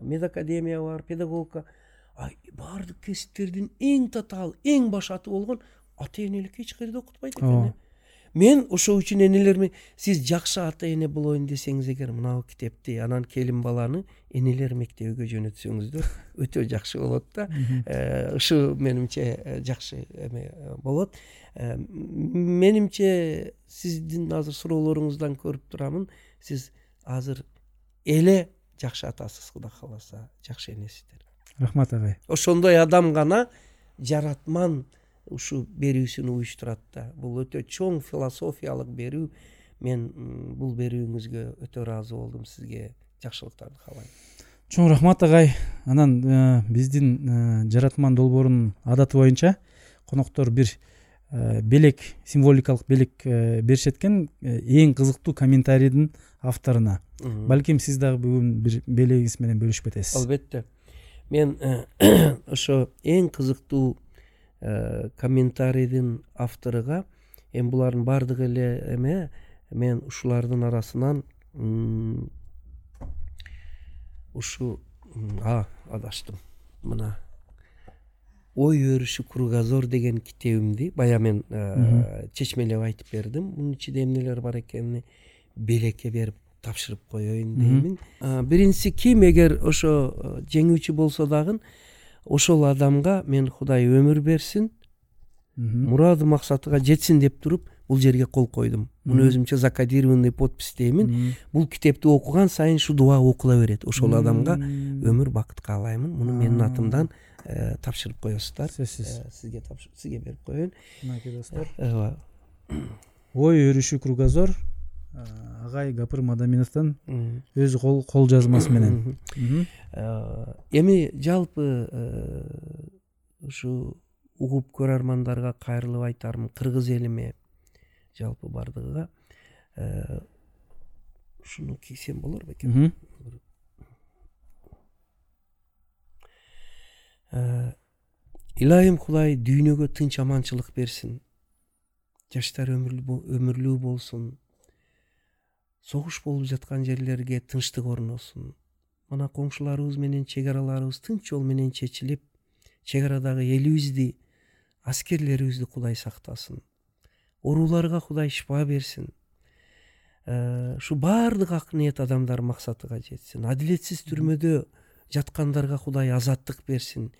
медакадемия бар, педагогика. Ай, бардык кесиптердин эң татаал, эң башаты болгон ата-энеликке эч жерде окутпайт экен. Мен ошо үчүн энелерме, сиз жакшы ата-эне болоюн десеңиз эгер, мына китепти, анан келин баланы энелер мектебине жөнөтсөңүздөр өтө жакшы болот да. Ушу менимче жакшы эме болот. Менимче сиздин азыр суроолоруңуздан көрүп турамын, сиз азыр эле жакшы атасыз, Кудай кааласа, жакшы энесиздер. Рахмат агай. Ошондой адам гана жаратман ушу берүүсүн уюштурат да. Бул өтө чоң философиялык берүү. Мен бул берүүңүзгө өтө ыраазы болдум, сизге жакшылыктарды каалайм. Чоң рахмат агай. Анан биздин жаратман долбоорунун адаты боюнча коноктор бир белек, символикалык белек беришет экен эң кызыктуу комментарийдин авторуна. Балким сиз дагы бүгүн бир белегиңиз менен бөлүшүп кетесиз. Албетте. Мен ошо эң кызыктуу комментарийдин авторуга, эми булардын бардыгы эле эме, мен ушулардын арасынан ушу адаштым. Мына ой өрүшү кругозор деген китебимди бая мен чечмелеп айтып бердим. Мунун ичинде эмнелер бар экенин белекке берип тапшырып коеюн деймин. Биринчиси, ким эгер ошо жеңүүчү болсо дагы, ошол адамга мен Кудай өмүр берсин, мурады максатыга жетсин деп туруп, бул жерге кол койдум. Муну өзүмчө закодированный подпись деймин. Бул китепти окуган сайын ушу дуа окула берет. Ошол адамга өмүр бакыт каалаймын. Муну менин атымдан тапшырып коесуздар. Сизге берип коеюн. Мынакей достор. Ооба. Ой өрүшү кругозор агай Гапыр Мадаминовтон өз кол жазмасы менен. Эми жалпы ушу угуп көрөрмандарга кайрылып айтарым, кыргыз элиме, жалпы бардыгыга ушуну кийсем болор бекен. Илайым Кудай дүйнөгө тынч аманчылык берсин. Жаштар өмүрлүү болсун. Согуш болуп жаткан жерлерге тынчтык орносун. Мына коңшуларыбыз менен чек араларыбыз тынч жол менен чечилип, чек арадагы элибизди, аскерлерибизди Кудай сактасын. Орууларга Кудай шипа берсин. Ушу баардык ак ниет адамдар максатыга жетсин. Адилетсиз түрмөдө жаткандарга Кудай азаттык берсин.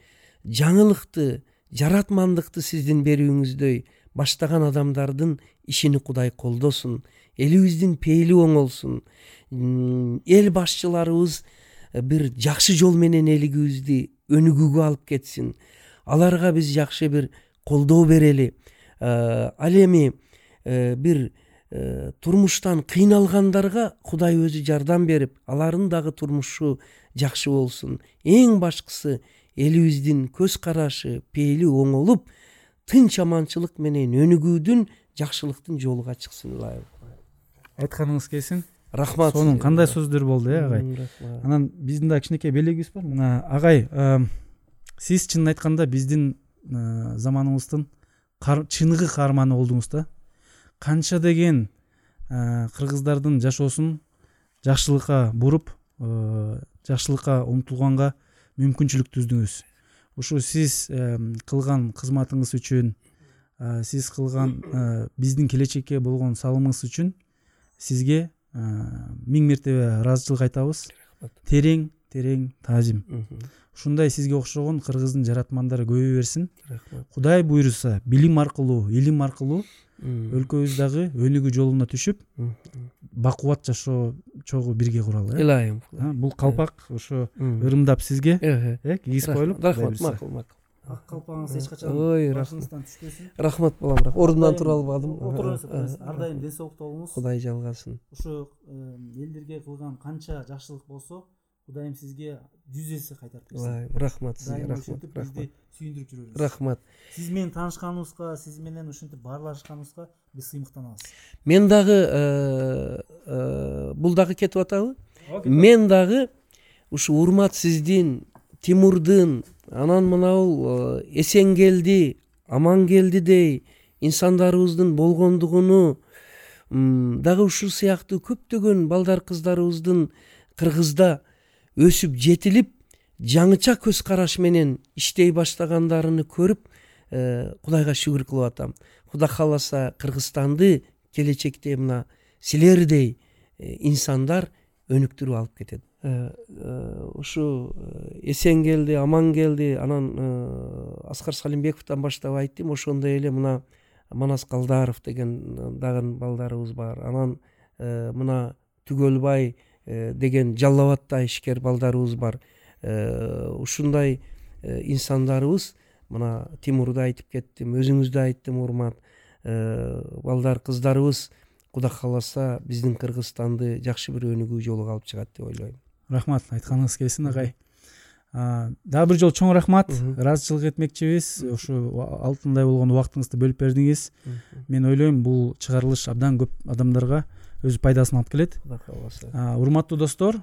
Жаңылыкты, жаратмандыкты сиздин берүүңүздөй баштаган адамдардын ишини Кудай колдосун. Элибиздин пейли оңолсун. Эл башчыларыбыз бир жакшы жол менен элигибизди өнүгүүгө алып кетсин. Аларга биз жакшы бир колдоо берели. Ал эми бир турмуштан кыйналгандарга Кудай өзү жардам берип, алардын дагы турмушу жакшы болсун. Эң башкысы, элибиздин көз карашы, пейли оңолуп, тынч аманчылык менен өнүгүүдүн, жакшылыктын жолуга чыксын. Айтканыңыз келсин. Рахмат. Сонун кандай сөздөр болду, агай? Анан биздин да кичинекей белегибиз бар. Мына агай, сиз чынын айтканда биздин заманыбыздын чыныгы каарманы болдуңуз да. Канча деген кыргыздардын жашоосун жакшылыкка буруп, жакшылыкка умтулганга мүмкүнчүлүк түздүңүз. Ушу сиз кылган кызматыңыз үчүн, сиз кылган биздин келечекке болгон салымыңыз үчүн сизге миң мертебе ыраазычылык айтабыз. Терең, терең таажим. Ушундай сизге окшогон кыргыздын жаратмандары көбөйө берсин. Кудай буйруса, билим аркылуу, илим аркылуу өлкөбүз дагы өнүгүү жолуна түшүп, бакубат жашоо чогу бирге куралы. Илайым. Бул калпак ошо ырымдап сизге кийгиз коюлуп. Рахмат, макул. Ак калпагыңыз эч качан башыңыздан түшпөсүн. Рахмат балам. Ордумдан тура албадым. Отурасыз. Ар дайым ден соокта болуңуз. Кудай жалгасын. Ошо элдерге кылган канча жакшылык болсо, Кудайым сизге 100 эсе кайтарып берсин. Рахмат сизге, рахмат. Бизди сүйүндүрүп жүрөсүз. Рахмат. Сиз менен таанышканыңызга, сиз менен ушинтип баарлашканыңызга биз сыймыктанабыз. Мен дагы бул дагы кетип атабы? Мен дагы ушу урмат сиздин, Тимурдун, анан мынау эсен келди, аман келдидей инсандарыбыздын болгондугуну дагы ушул сыяктуу көптөгөн балдар кыздарыбыздын кыргызда өсүп жетилип жаңыча көз караш менен иштей баштагандарын көрүп Кудайга шүгүр кылып атам. Кудай кааласа Кыргызстанды келечекте мына силердей инсандар өнүктүрүп алып кетет. Ушу эсен келди, аман келди, анан Аскар Салимбековтан баштап айттым, ошондой эле мына Манас Калдаров деген дагы балдарыбыз бар. Анан мына Түгөлбай деген Жаллабадта ишкер балдарыбыз бар. Ушундай инсандарыбыз мына Тимурда айтып кеттим, өзүңүздө айттым, урмат балдар кыздарыбыз Кудай кааласа биздин Кыргызстанды жакшы бир өнүгүү жолуга алып чыгат деп ойлойм. Рахмат, айтканыңыз келсин агай. Дагы бир жолу чоң рахмат. Ыраазычылык этмекчибиз. Ушу алтындай болгон убактыңызды бөлүп бердиңиз. Мен ойлойм, бул чыгарылыш абдан көп адамдарга өз пайдасын алып келет. Урматтуу достор,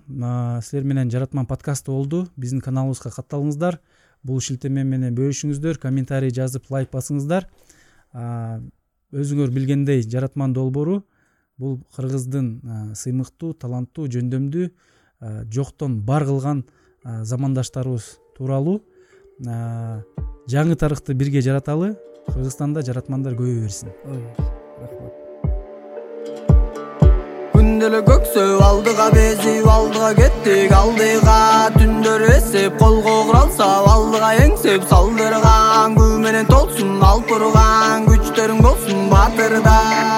силер менен Жаратман подкасты болду. Биздин каналыбызга катталыңыздар. Бул шилтеме менен бөлүшүңүздөр, комментарий жазып, лайк басыңыздар. Өзүңөр билгендей, Жаратман долбоору бул кыргыздын сыймыктуу, таланттуу, жөндөмдүү, жоктон бар кылган замандаштарыбыз тууралуу жаңы тарыхты бирге жараталы. Кыргызстанда жаратмандар көбөйө берсин. Күнділі көксеу алдыға безіп алдыға кеттік алдыға түндер есеп қолға құралса алдыға еңсеп салдырған күменен толсын алпырған күштерің болсын батырда